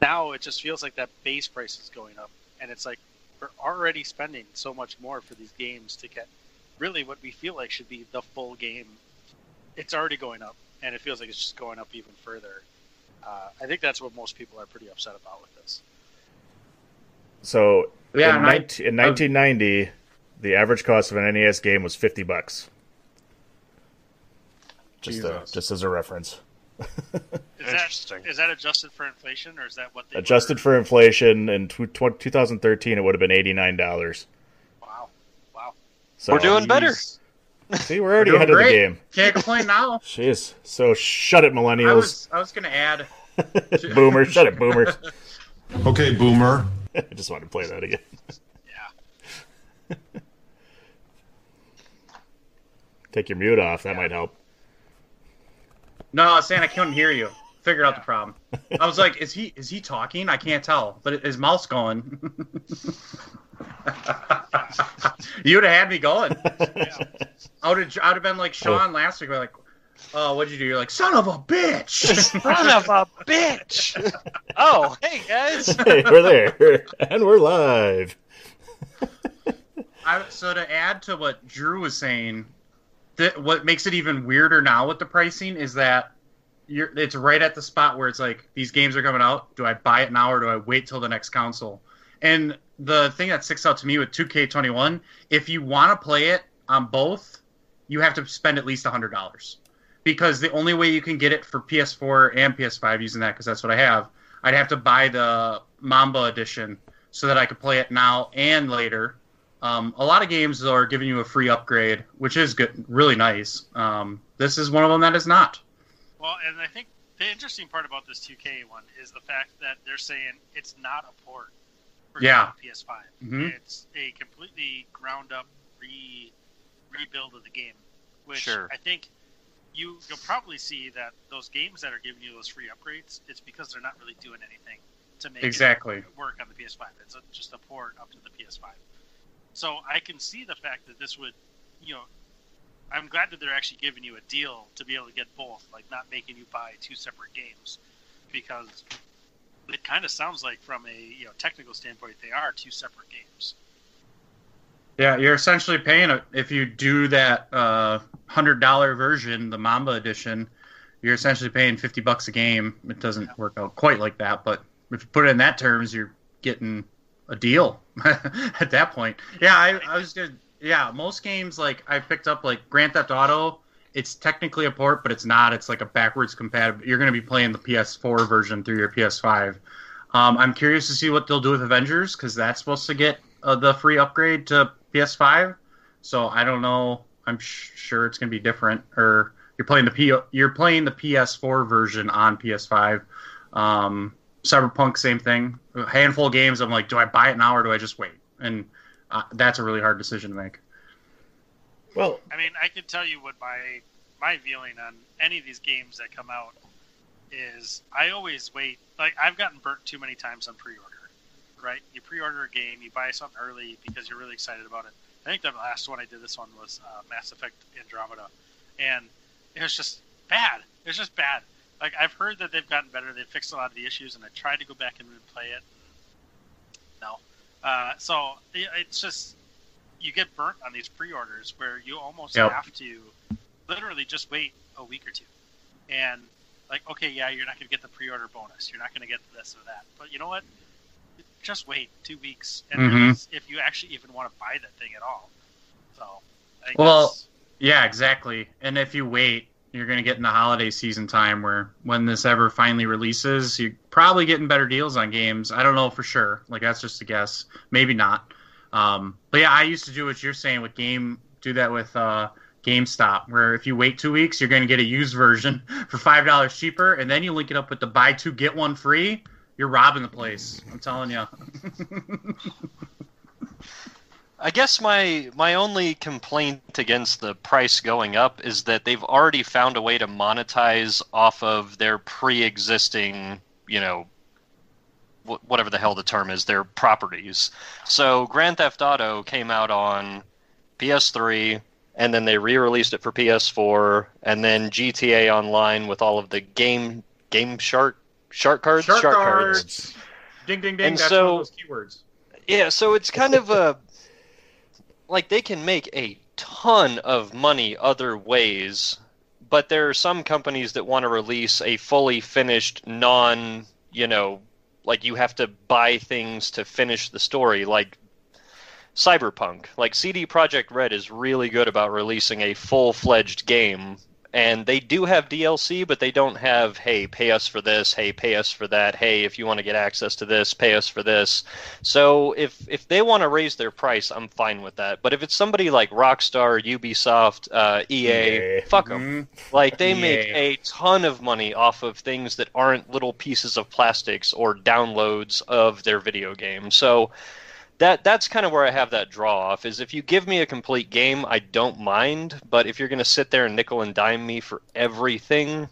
Now it just feels like that base price is going up, and it's like we're already spending so much more for these games to get really what we feel like should be the full game. It's already going up, and it feels like it's just going up even further. Uh, I think that's what most people are pretty upset about with this. So yeah, in, nineteen, I, in nineteen ninety, I, the average cost of an N E S game was fifty bucks. Just, a, just as a reference. Is that, is that adjusted for inflation, or is that what they adjusted were? For inflation in tw- tw- twenty thirteen? It would have been eighty-nine dollars. Wow! Wow! So, we're doing geez. better. See, we're already ahead of the game. Can't complain now. Jeez. So shut it, millennials. I was, I was going to add. Boomer. Shut it, boomers. Okay, boomer. I just wanted to play that again. Yeah. Take your mute off. That yeah. might help. No, I was saying I couldn't hear you. Figured out the problem. I was like, is he is he talking? I can't tell. But his mouth's going. You'd have had me going. Yeah. I would have, I would have been like Sean oh. last week. Like, oh, what'd you do? You're like, son of a bitch! Son of a bitch! Oh, hey, guys! Hey, we're there. And we're live. I, so to add to what Drew was saying, th- what makes it even weirder now with the pricing is that you're, it's right at the spot where it's like, these games are coming out. Do I buy it now or do I wait till the next console? And the thing that sticks out to me with two K twenty-one, if you want to play it on both, you have to spend at least one hundred dollars. Because the only way you can get it for P S four and P S five, using that because that's what I have, I'd have to buy the Mamba edition so that I could play it now and later. Um, a lot of games are giving you a free upgrade, which is good, really nice. Um, this is one of them that is not. Well, and I think the interesting part about this two K one is the fact that they're saying it's not a port for yeah. P S five. Mm-hmm. It's a completely ground-up re- rebuild of the game, which sure. I think... You, you'll probably see that those games that are giving you those free upgrades, it's because they're not really doing anything to make exactly. it work on the P S five. It's just a port up to the P S five. So I can see the fact that this would, you know, I'm glad that they're actually giving you a deal to be able to get both, like not making you buy two separate games, because it kind of sounds like from a you know technical standpoint, they are two separate games. Yeah, you're essentially paying, a, if you do that uh, one hundred dollars version, the Mamba edition, you're essentially paying fifty bucks a game. It doesn't yeah. work out quite like that, but if you put it in that terms, you're getting a deal at that point. Yeah, I, I was gonna, yeah, most games, like, I picked up, like, Grand Theft Auto, it's technically a port, but it's not. It's like a backwards compatible. You're going to be playing the P S four version through your P S five. Um, I'm curious to see what they'll do with Avengers, because that's supposed to get uh, the free upgrade to P S five, so I don't know. I'm sh- sure it's gonna be different. Or you're playing the P- you're playing the P S four version on P S five. Um, Cyberpunk, same thing. A handful of games. I'm like, do I buy it now or do I just wait? And uh, that's a really hard decision to make. Well, I mean, I can tell you what my my feeling on any of these games that come out is. I always wait. Like I've gotten burnt too many times on pre-order. Right, you pre-order a game, you buy something early because you're really excited about it. I think the last one I did this one was uh, Mass Effect Andromeda, and it was just bad. It was just bad. Like I've heard that they've gotten better, they fixed a lot of the issues, and I tried to go back and replay it. No, uh, so it, it's just you get burnt on these pre-orders where you almost yep. have to literally just wait a week or two, and like okay, yeah, you're not going to get the pre-order bonus, you're not going to get this or that, but you know what? Just wait two weeks, and mm-hmm. if you actually even want to buy that thing at all. So, I well, guess... yeah, exactly. And if you wait, you're going to get in the holiday season time where when this ever finally releases, you're probably getting better deals on games. I don't know for sure. Like that's just a guess. Maybe not. Um, but yeah, I used to do what you're saying with game. Do that with uh, GameStop, where if you wait two weeks, you're going to get a used version for five dollars cheaper, and then you link it up with the buy two get one free. You're robbing the place. I'm telling you. I guess my my only complaint against the price going up is that they've already found a way to monetize off of their pre-existing, you know, wh- whatever the hell the term is, their properties. So Grand Theft Auto came out on P S three, and then they re-released it for P S four, and then G T A Online with all of the game game shark. Shark cards? Shark, shark cards. cards. Ding, ding, ding. And that's so, one of those keywords. Yeah, so it's kind of a... Like, they can make a ton of money other ways, but there are some companies that want to release a fully finished, non... You know, like, you have to buy things to finish the story, like Cyberpunk. Like, C D Projekt Red is really good about releasing a full-fledged game. And they do have D L C, but they don't have, hey, pay us for this, hey, pay us for that, hey, if you want to get access to this, pay us for this. So if if they want to raise their price, I'm fine with that. But if it's somebody like Rockstar, Ubisoft, uh, E A, yeah. fuck them. Mm-hmm. Like, they yeah. make a ton of money off of things that aren't little pieces of plastics or downloads of their video game. So... That that's kind of where I have that draw-off, is if you give me a complete game, I don't mind, but if you're going to sit there and nickel and dime me for everything,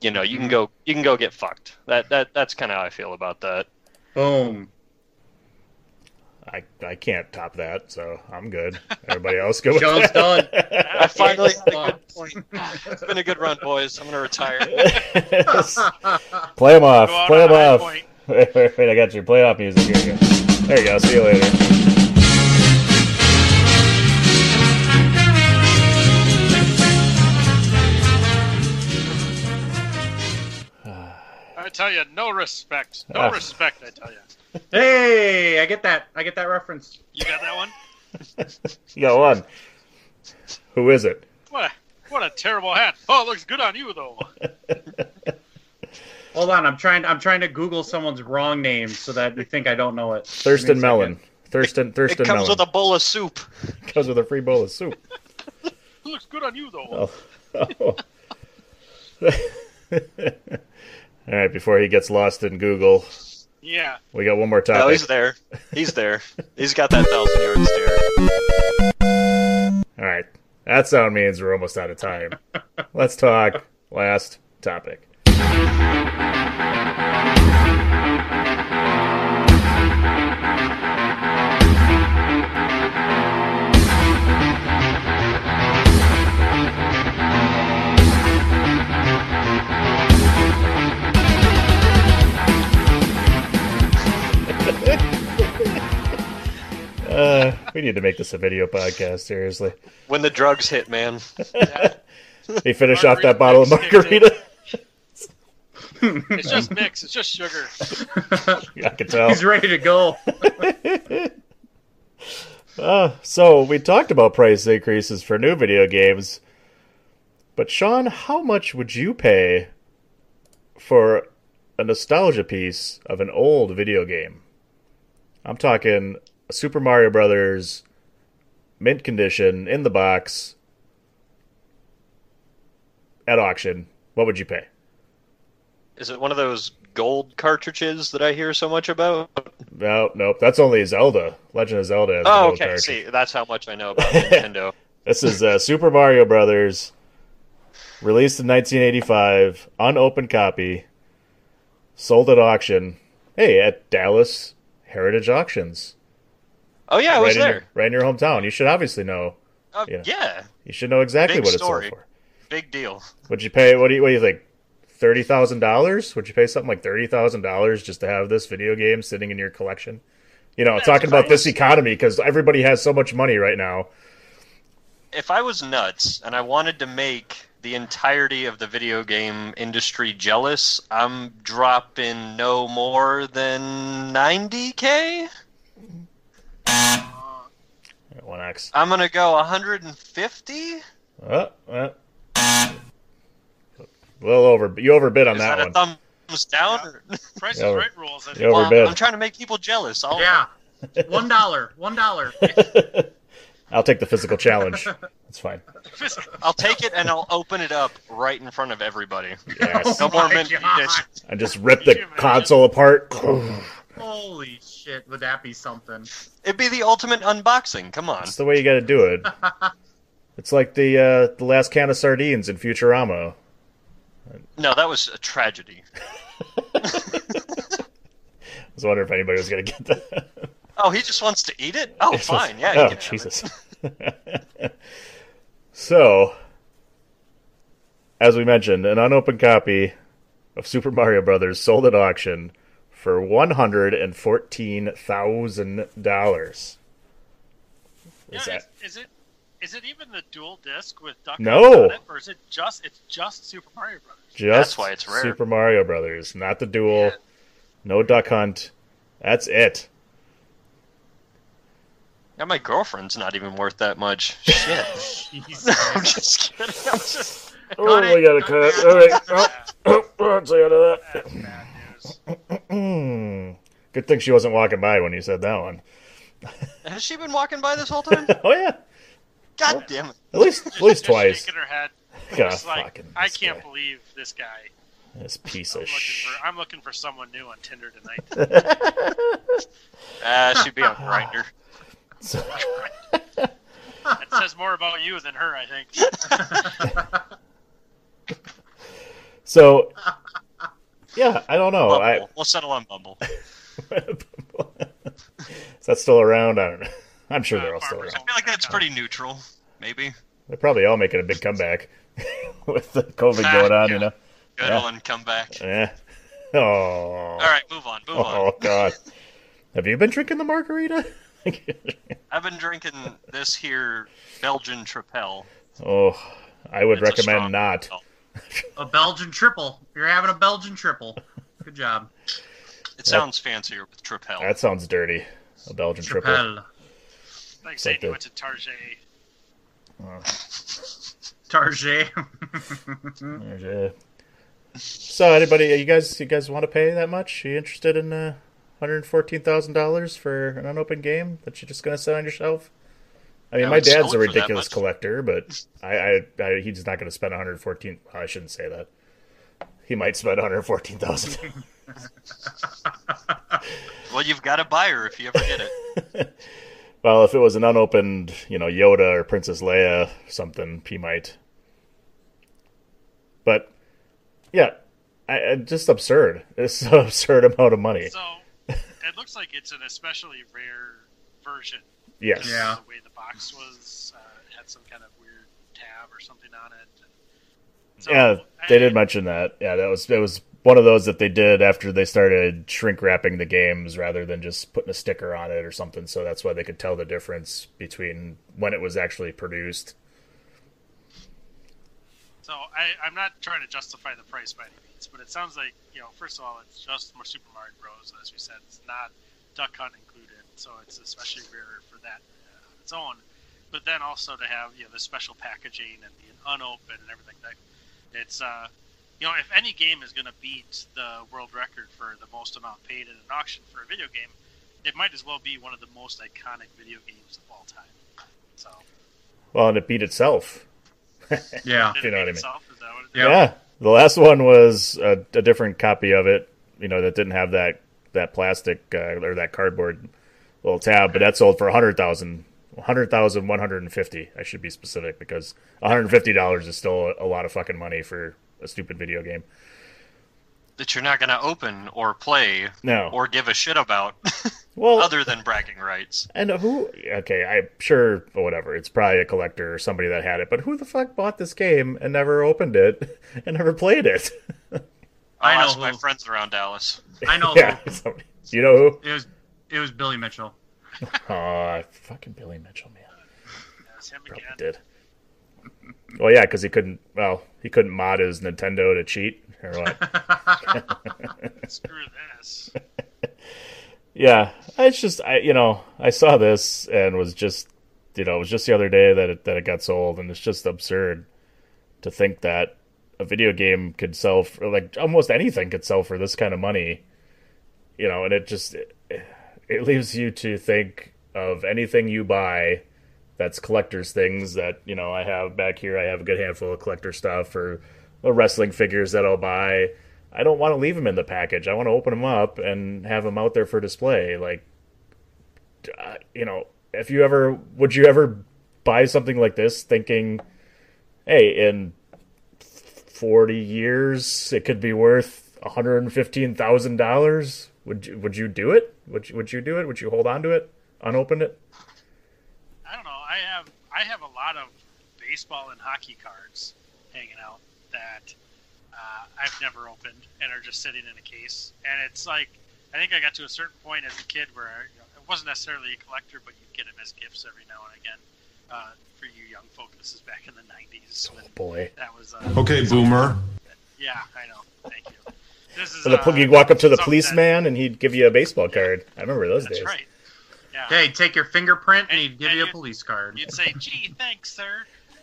you know, you can go you can go get fucked. That that That's kind of how I feel about that. Boom. I I can't top that, so I'm good. Everybody else go with Joe's done. I finally had a good point. It's been a good run, boys. I'm going to retire. Play them off. Play them off. Wait, wait, wait. I got your play-off music. Here you go. There you go. See you later. I tell you, no respect. No uh. respect, I tell you. Hey, I get that. I get that reference. You got that one? You got one. Who is it? What a, what a terrible hat. Oh, it looks good on you, though. Hold on, I'm trying I'm trying to Google someone's wrong name so that you think I don't know it. Thurston Mellon. Thurston Thurston Mellon. It comes Mellon. With a bowl of soup. It comes with a free bowl of soup. It looks good on you, though. Oh. Oh. All right, before he gets lost in Google. Yeah. We got one more topic. No, he's there. He's there. He's got that thousand yard stare. All right. That sound means we're almost out of time. Let's talk last topic. Uh, we need to make this a video podcast, seriously. When the drugs hit, man. They finish off that bottle of margarita. It's just mix. It's just sugar. I can tell. He's ready to go. uh, so we talked about price increases for new video games, but Sean, how much would you pay for a nostalgia piece of an old video game? I'm talking Super Mario Brothers, mint condition, in the box, at auction. What would you pay? Is it one of those gold cartridges that I hear so much about? No, nope. That's only Zelda. Legend of Zelda has oh, a gold okay. cartridge. See, that's how much I know about Nintendo. This is uh, Super Mario Brothers, released in nineteen eighty-five, unopened copy, sold at auction. Hey, at Dallas Heritage Auctions. Oh, yeah, I right was there. Your, right in your hometown. You should obviously know. Uh, you know yeah. You should know exactly Big what story. It's sold for. Big deal. Would you pay, what do you, what do you think? thirty thousand dollars? Would you pay something like thirty thousand dollars just to have this video game sitting in your collection? You know, that's talking about this economy, because everybody has so much money right now. If I was nuts and I wanted to make the entirety of the video game industry jealous, I'm dropping no more than ninety K? one X. I'm going to go one hundred fifty? Oh, well. A little over, you overbid on is that, that one. Is that a thumbs down? Yeah. Price is right rules. I think. Well, I'm, I'm trying to make people jealous. I'll... Yeah, one dollar, one dollar. I'll take the physical challenge. That's fine. I'll take it and I'll open it up right in front of everybody. Yes. Oh no more mint conditions. I just rip the console apart. Holy shit! Would that be something? It'd be the ultimate unboxing. Come on, that's the way you got to do it. It's like the uh, the last can of sardines in Futurama. No, that was a tragedy. I was wondering if anybody was going to get that. Oh, he just wants to eat it? Oh, it's fine. Just, yeah. Oh, can Jesus. So, as we mentioned, an unopened copy of Super Mario Brothers sold at auction for one hundred fourteen thousand dollars. Yeah, that... Is it? Is it even the dual disc with Duck no. on it, or is it just it's just Super Mario Brothers? Just That's why it's rare. Super Mario Brothers, not the dual, yeah. no Duck Hunt. That's it. Now my girlfriend's not even worth that much. Shit. Jesus. I'm just kidding. I'm just. Oh, I got a cut. All right. Oh, oh, oh, I'll tell you that. That's bad news. Good thing she wasn't walking by when you said that one. Has she been walking by this whole time? Oh yeah. God well, damn it! At least, at least twice. Shaking her head. God, like, I can't guy. believe this guy. This piece I'm of shit. I'm looking for someone new on Tinder tonight. uh, she'd be on Grindr. It says more about you than her, I think. So, yeah, I don't know. I, we'll settle on Bumble. Is that still around? I don't know. I'm sure uh, they're all still around. I feel like that's pretty neutral, maybe. They're probably all making a big comeback with the COVID ah, going on, yeah. you know. Good yeah. one, comeback. Yeah. Oh. All right, move on, move oh, on. Oh, God. Have you been drinking the margarita? I've been drinking this here Belgian Tripel. Oh, I would it's recommend not. Tripel. A Belgian triple. You're having a Belgian triple. Good job. It sounds yeah. fancier with Tripel. That sounds dirty. A Belgian Tripel. Like saying you went to Target. Oh. Target. Target. So, anybody, you guys, you guys want to pay that much? Are you interested in uh, one hundred fourteen thousand dollars for an unopened game that you're just going to set on your shelf? I mean, I my dad's a ridiculous collector, but I, I, I he's not going to spend one hundred fourteen thousand dollars. Well, I shouldn't say that. He might spend one hundred fourteen thousand dollars. Well, you've got a buyer if you ever get it. Well, if it was an unopened, you know, Yoda or Princess Leia, something, he might. But, yeah, I, I, just absurd. It's an absurd amount of money. So, it looks like it's an especially rare version. Yes. Yeah. The way the box was, uh, it had some kind of weird tab or something on it. So, yeah, they I, did mention that. Yeah, that was it was one of those that they did after they started shrink wrapping the games rather than just putting a sticker on it or something. So that's why they could tell the difference between when it was actually produced. So I, I'm not trying to justify the price by any means, but it sounds like, you know, first of all, it's just more Super Mario Bros. As we said, it's not Duck Hunt included. So it's especially rare for that uh, on its own. But then also to have, you know, the special packaging and the unopened and everything. That it's, uh, you know, if any game is going to beat the world record for the most amount paid at an auction for a video game, it might as well be one of the most iconic video games of all time. So. Well, and it beat itself. Yeah. Did it you know beat what I mean? Itself? Is that what it yeah. yeah. The last one was a, a different copy of it, you know, that didn't have that, that plastic uh, or that cardboard little tab, but that sold for one hundred thousand dollars. one hundred thousand one hundred fifty dollars. I should be specific because one hundred fifty dollars is still a lot of fucking money for a stupid video game that you're not going to open or play no. or give a shit about. Well, other than bragging rights. And who, okay, I'm sure, whatever, it's probably a collector or somebody that had it, but who the fuck bought this game and never opened it and never played it? I know ask my friends around Dallas. I know yeah, who. You know who? It was It was Billy Mitchell. Oh, fucking Billy Mitchell, man. That was him again. Did. Well, yeah, because he couldn't. Well, he couldn't mod his Nintendo to cheat or what? Screw this. Yeah, it's just I, you know, I saw this and was just, you know, it was just the other day that it, that it got sold, and it's just absurd to think that a video game could sell for, like, almost anything could sell for this kind of money, you know, and it just. It, It leaves you to think of anything you buy that's collector's things that, you know, I have back here. I have a good handful of collector stuff or wrestling figures that I'll buy. I don't want to leave them in the package. I want to open them up and have them out there for display. Like, you know, if you ever, would you ever buy something like this thinking, hey, in forty years, it could be worth one hundred fifteen thousand dollars? Would you, would you do it? Would you, would you do it? Would you hold on to it? Unopened it? I don't know. I have I have a lot of baseball and hockey cards hanging out that uh, I've never opened and are just sitting in a case. And it's like, I think I got to a certain point as a kid where I, you know, I wasn't necessarily a collector, but you'd get them as gifts every now and again. Uh, for you young folk, this is back in the nineties. Oh, boy. That was, uh, okay, boomer. Yeah, I know. Thank you. This is, so the, uh, you'd walk up to the policeman and he'd give you a baseball card. I remember those that's days. That's right. Yeah. Hey, take your fingerprint and, and he'd give and you a police card. You'd say, gee, thanks, sir.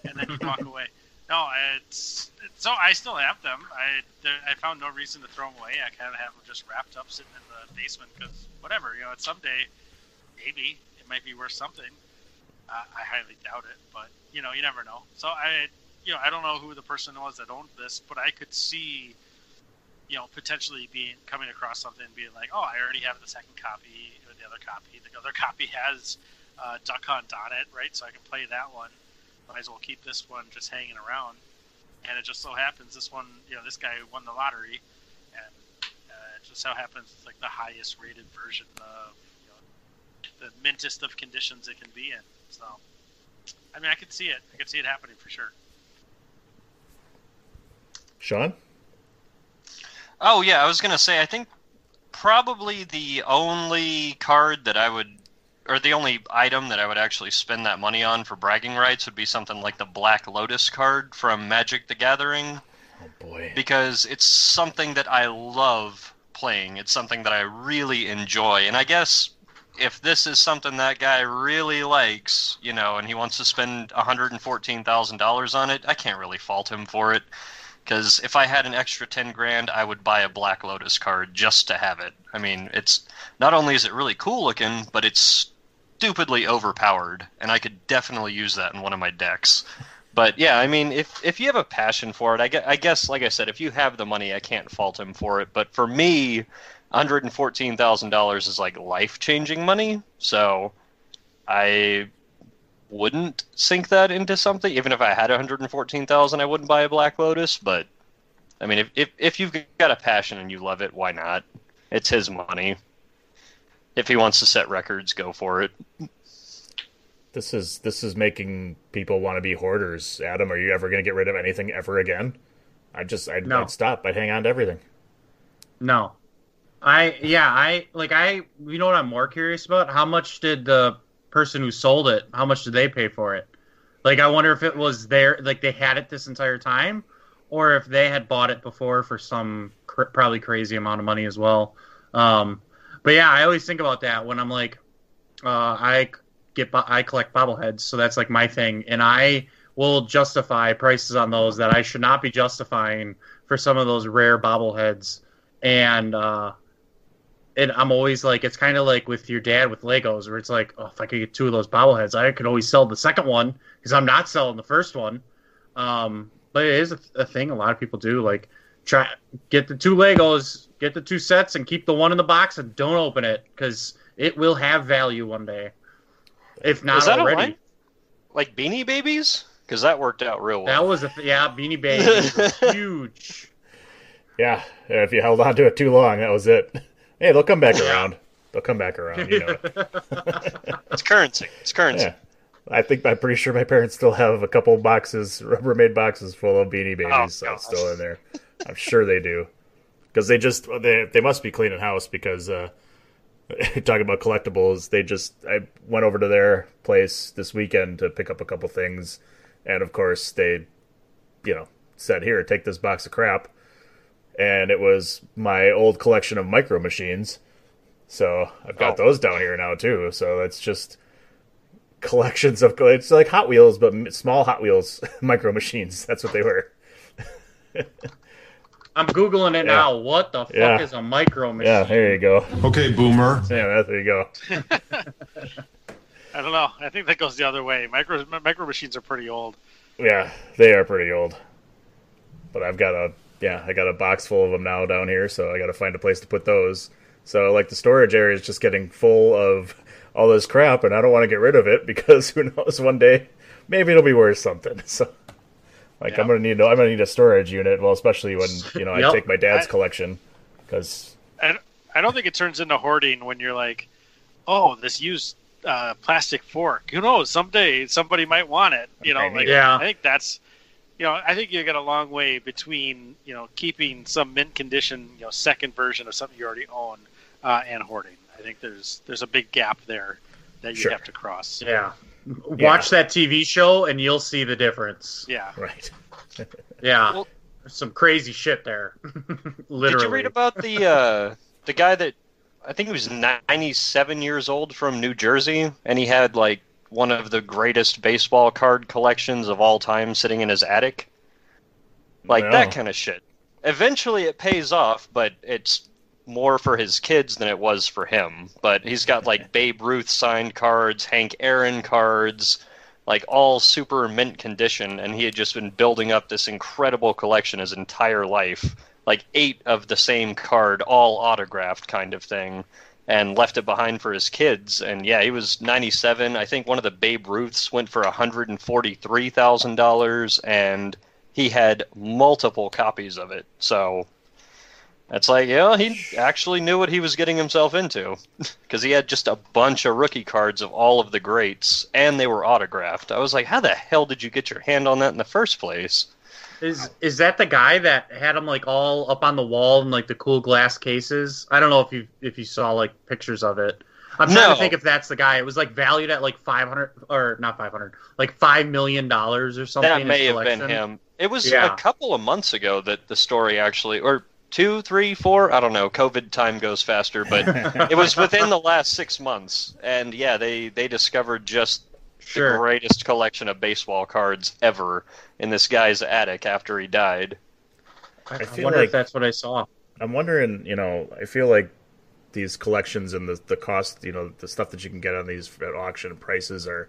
And then you'd walk away. No, it's, it's so I still have them. I there, I found no reason to throw them away. I kind of have them just wrapped up sitting in the basement because whatever, you know, someday, maybe it might be worth something. Uh, I highly doubt it, but, you know, you never know. So I, you know, I don't know who the person was that owned this, but I could see, you know, potentially being coming across something and being like, oh, I already have the second copy or the other copy. The other copy has uh, Duck Hunt on it, right? So I can play that one. Might as well keep this one just hanging around. And it just so happens this one, you know, this guy won the lottery. And uh, it just so happens it's like the highest rated version of, you know, the mintest of conditions it can be in. So, I mean, I could see it. I could see it happening for sure. Sean? Oh, yeah, I was going to say, I think probably the only card that I would, or the only item that I would actually spend that money on for bragging rights would be something like the Black Lotus card from Magic the Gathering. Oh, boy. Because it's something that I love playing. It's something that I really enjoy. And I guess if this is something that guy really likes, you know, and he wants to spend one hundred fourteen thousand dollars on it, I can't really fault him for it. Because if I had an extra ten grand, I would buy a Black Lotus card just to have it. I mean, it's not only is it really cool looking, but it's stupidly overpowered, and I could definitely use that in one of my decks. But yeah, I mean, if if you have a passion for it, I guess, I guess like I said, if you have the money, I can't fault him for it. But for me, one hundred fourteen thousand dollars is like life-changing money, so I wouldn't sink that into something. Even if I had one hundred fourteen thousand dollars, I wouldn't buy a Black Lotus. But I mean, if, if if you've got a passion and you love it, why not? It's his money. If he wants to set records, go for it. This is this is making people want to be hoarders. Adam, are you ever going to get rid of anything ever again? I just I'd, no. I'd stop. I'd hang on to everything. No, I yeah I like I you know what I'm more curious about? How much did the person who sold it, how much did they pay for it? Like, I wonder if it was their, like, they had it this entire time, or if they had bought it before for some cr- probably crazy amount of money as well. Um, but yeah, I always think about that when I'm like, uh, I get, I collect bobbleheads, so that's like my thing, and I will justify prices on those that I should not be justifying for some of those rare bobbleheads, and uh, and I'm always like, it's kind of like with your dad with Legos, where it's like, oh, if I could get two of those bobbleheads, I could always sell the second one because I'm not selling the first one. Um, but it is a, th- a thing a lot of people do. Like, try get the two Legos, get the two sets, and keep the one in the box and don't open it because it will have value one day, if not is that already. A line? Like Beanie Babies, because that worked out real well. That was a th- yeah, Beanie Babies was huge. Yeah, if you held on to it too long, that was it. Hey, they'll come back around. They'll come back around. You know it. It's currency. It's currency. Yeah. I think I'm pretty sure my parents still have a couple boxes, Rubbermaid boxes full of Beanie Babies oh, still in there. I'm sure they do, because they just they they must be cleaning house, because uh, talking about collectibles, they just I went over to their place this weekend to pick up a couple things, and of course they, you know, said, here, take this box of crap. And it was my old collection of Micro Machines. So I've got oh. those down here now, too. So it's just collections of... It's like Hot Wheels, but small Hot Wheels Micro Machines. That's what they were. I'm Googling it yeah. now. What the fuck yeah. is a Micro Machine? Yeah, there you go. Okay, Boomer. Yeah, there you go. I don't know. I think that goes the other way. Micro, micro Machines are pretty old. Yeah, they are pretty old. But I've got a... Yeah, I got a box full of them now down here, so I got to find a place to put those. So, like, the storage area is just getting full of all this crap, and I don't want to get rid of it because who knows, one day maybe it'll be worth something. So, like, yeah. I'm gonna need I'm gonna need a storage unit. Well, especially when you know yep. I take my dad's I, collection, because I, I don't think it turns into hoarding when you're like, oh, this used uh, plastic fork. Who knows? Someday somebody might want it. You know, like yeah. I think that's. You know, I think you got a long way between, you know, keeping some mint condition, you know, second version of something you already own uh, and hoarding. I think there's there's a big gap there that you sure. have to cross. Yeah. Watch yeah. that T V show and you'll see the difference. Yeah. Right. yeah. Well, some crazy shit there. Literally. Did you read about the uh, the guy that, I think he was ninety-seven years old, from New Jersey, and he had like one of the greatest baseball card collections of all time sitting in his attic? Like, no. that kind of shit. Eventually it pays off, but it's more for his kids than it was for him. But he's got, like, Babe Ruth signed cards, Hank Aaron cards, like, all super mint condition, and he had just been building up this incredible collection his entire life. Like, eight of the same card, all autographed kind of thing. And left it behind for his kids. And yeah, he was ninety-seven. I think one of the Babe Ruths went for one hundred forty-three thousand dollars, and he had multiple copies of it. So that's like, yeah, he actually knew what he was getting himself into, because he had just a bunch of rookie cards of all of the greats, and they were autographed. I was like, how the hell did you get your hand on that in the first place? Is is that the guy that had them, like, all up on the wall in, like, the cool glass cases? I don't know if you if you saw, like, pictures of it. I'm no. trying to think if that's the guy. It was, like, valued at, like, five hundred or not five hundred, like, five million dollars or something. That may have collection. Been him. It was yeah. a couple of months ago that the story actually, or two, three, four, I don't know, COVID time goes faster, but it was within the last six months. And yeah, they, they discovered just sure. the greatest collection of baseball cards ever in this guy's attic after he died. I, I wonder like, if that's what I saw. I'm wondering, you know, I feel like these collections and the the cost, you know, the stuff that you can get on these at auction prices are,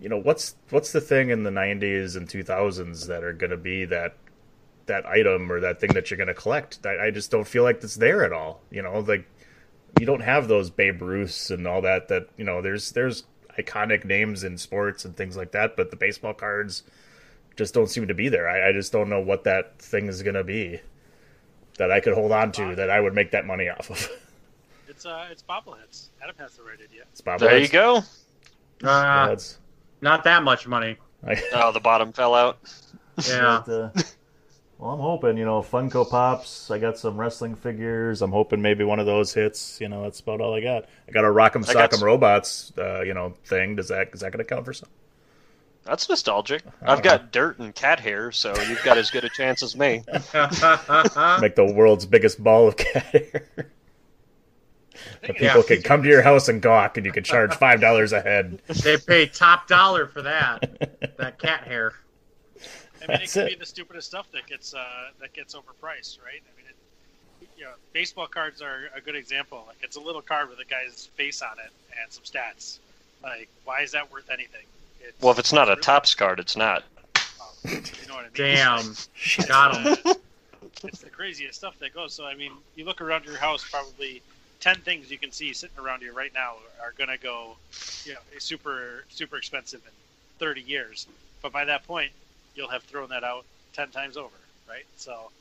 you know, what's what's the thing in the nineties and two thousands that are going to be that that item or that thing that you're going to collect? I, I just don't feel like it's there at all. You know, like you don't have those Babe Ruths and all that. That you know, there's there's iconic names in sports and things like that, but the baseball cards just don't seem to be there. I, I just don't know what that thing is going to be that I could hold on to that I would make that money off of. It's uh, it's bobbleheads. Adam hasn't rated yet. It's bobbleheads. There you go. Uh, not that much money. Oh, the bottom fell out. Yeah. But, uh, well, I'm hoping, you know, Funko Pops. I got some wrestling figures. I'm hoping maybe one of those hits. You know, that's about all I got. I got a Rock'em Sock'em some... Robots, uh, you know, thing. Does that is that going to count for something? That's nostalgic. I've got know. dirt and cat hair, so you've got as good a chance as me. Make the world's biggest ball of cat hair. The people yeah. can come to your house and gawk, and you can charge five dollars a head. They pay top dollar for that, that cat hair. I mean, That's it can it. be the stupidest stuff that gets uh, that gets overpriced, right? I mean, it, you know, baseball cards are a good example. Like, it's a little card with a guy's face on it and some stats. Like, why is that worth anything? It's well, if it's not a Topps card, it's not. Oh, you know what I mean? Damn. Got him. It's the craziest stuff that goes. So, I mean, you look around your house, probably ten things you can see sitting around you right now are going to go you know, super, super expensive in thirty years. But by that point, you'll have thrown that out ten times over, right? So,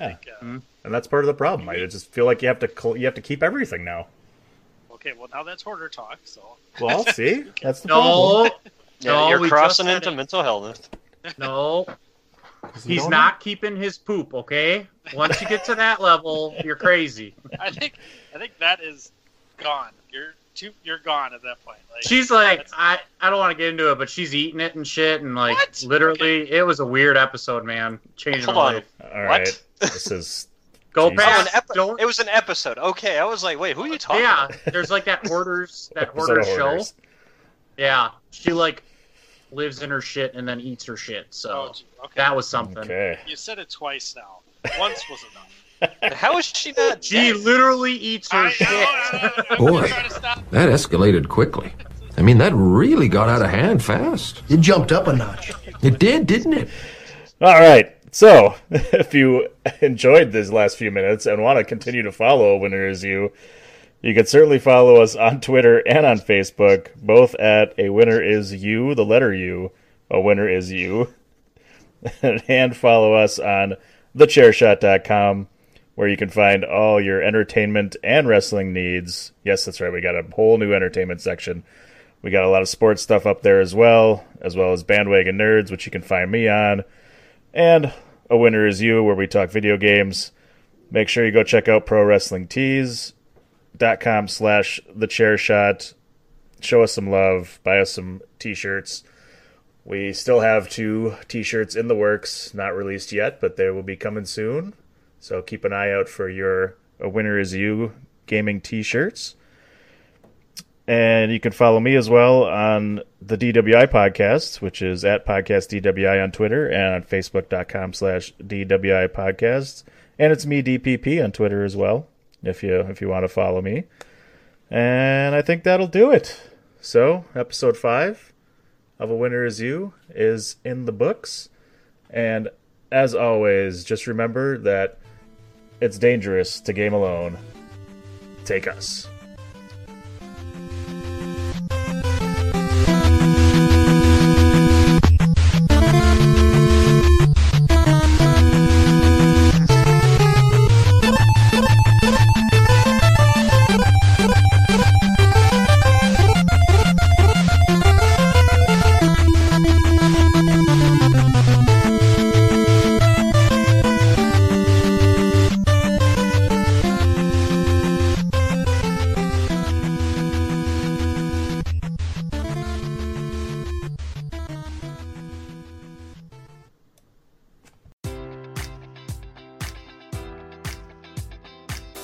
yeah. I think, uh, mm-hmm. And that's part of the problem. I just feel like you have to you have to keep everything now. Okay, well, now that's hoarder talk, so... Well, see? That's the problem. No, no, yeah, you're crossing into it. mental health. No. He's not know? keeping his poop, okay? Once you get to that level, you're crazy. I think I think that is gone. You're too, you're gone at that point. Like, she's like, I, I don't want to get into it, but she's eating it and shit, and like, what? literally, okay. It was a weird episode, man. Changing Hold my on. life. All right. This is... Go Jesus. back. Oh, epi- Don't... It was an episode. Okay, I was like, wait, who are you talking yeah, about? Yeah, there's like that hoarders, that hoarder show. Yeah, she like lives in her shit and then eats her shit, so oh, okay. that was something. Okay. You said it twice now. Once was enough. How is she not She dead? literally eats her I, shit. I, I, I, Boy, that escalated quickly. I mean, that really got out of hand fast. It jumped up a notch. It did, didn't it? All right. So, if you enjoyed these last few minutes and want to continue to follow Winner Is You, you can certainly follow us on Twitter and on Facebook, both at A Winner Is You, the letter U, A Winner Is You, and follow us on the chair shot dot com, where you can find all your entertainment and wrestling needs. Yes, that's right, we got a whole new entertainment section. We got a lot of sports stuff up there as well, as well as Bandwagon Nerds, which you can find me on. And A Winner Is You, where we talk video games. Make sure you go check out pro wrestling tees dot com slash the chair shot. Show us some love. Buy us some t-shirts. We still have two t-shirts in the works, not released yet, but they will be coming soon. So keep an eye out for your A Winner Is You gaming t-shirts. And you can follow me as well on the D W I podcast, which is at podcast D W I on Twitter and on facebook dot com slash D W I podcast. And it's me, D P P, on Twitter as well, if you if you want to follow me. And I think that'll do it. So episode five of A Winner Is You is in the books. And as always, just remember that it's dangerous to game alone. Take us.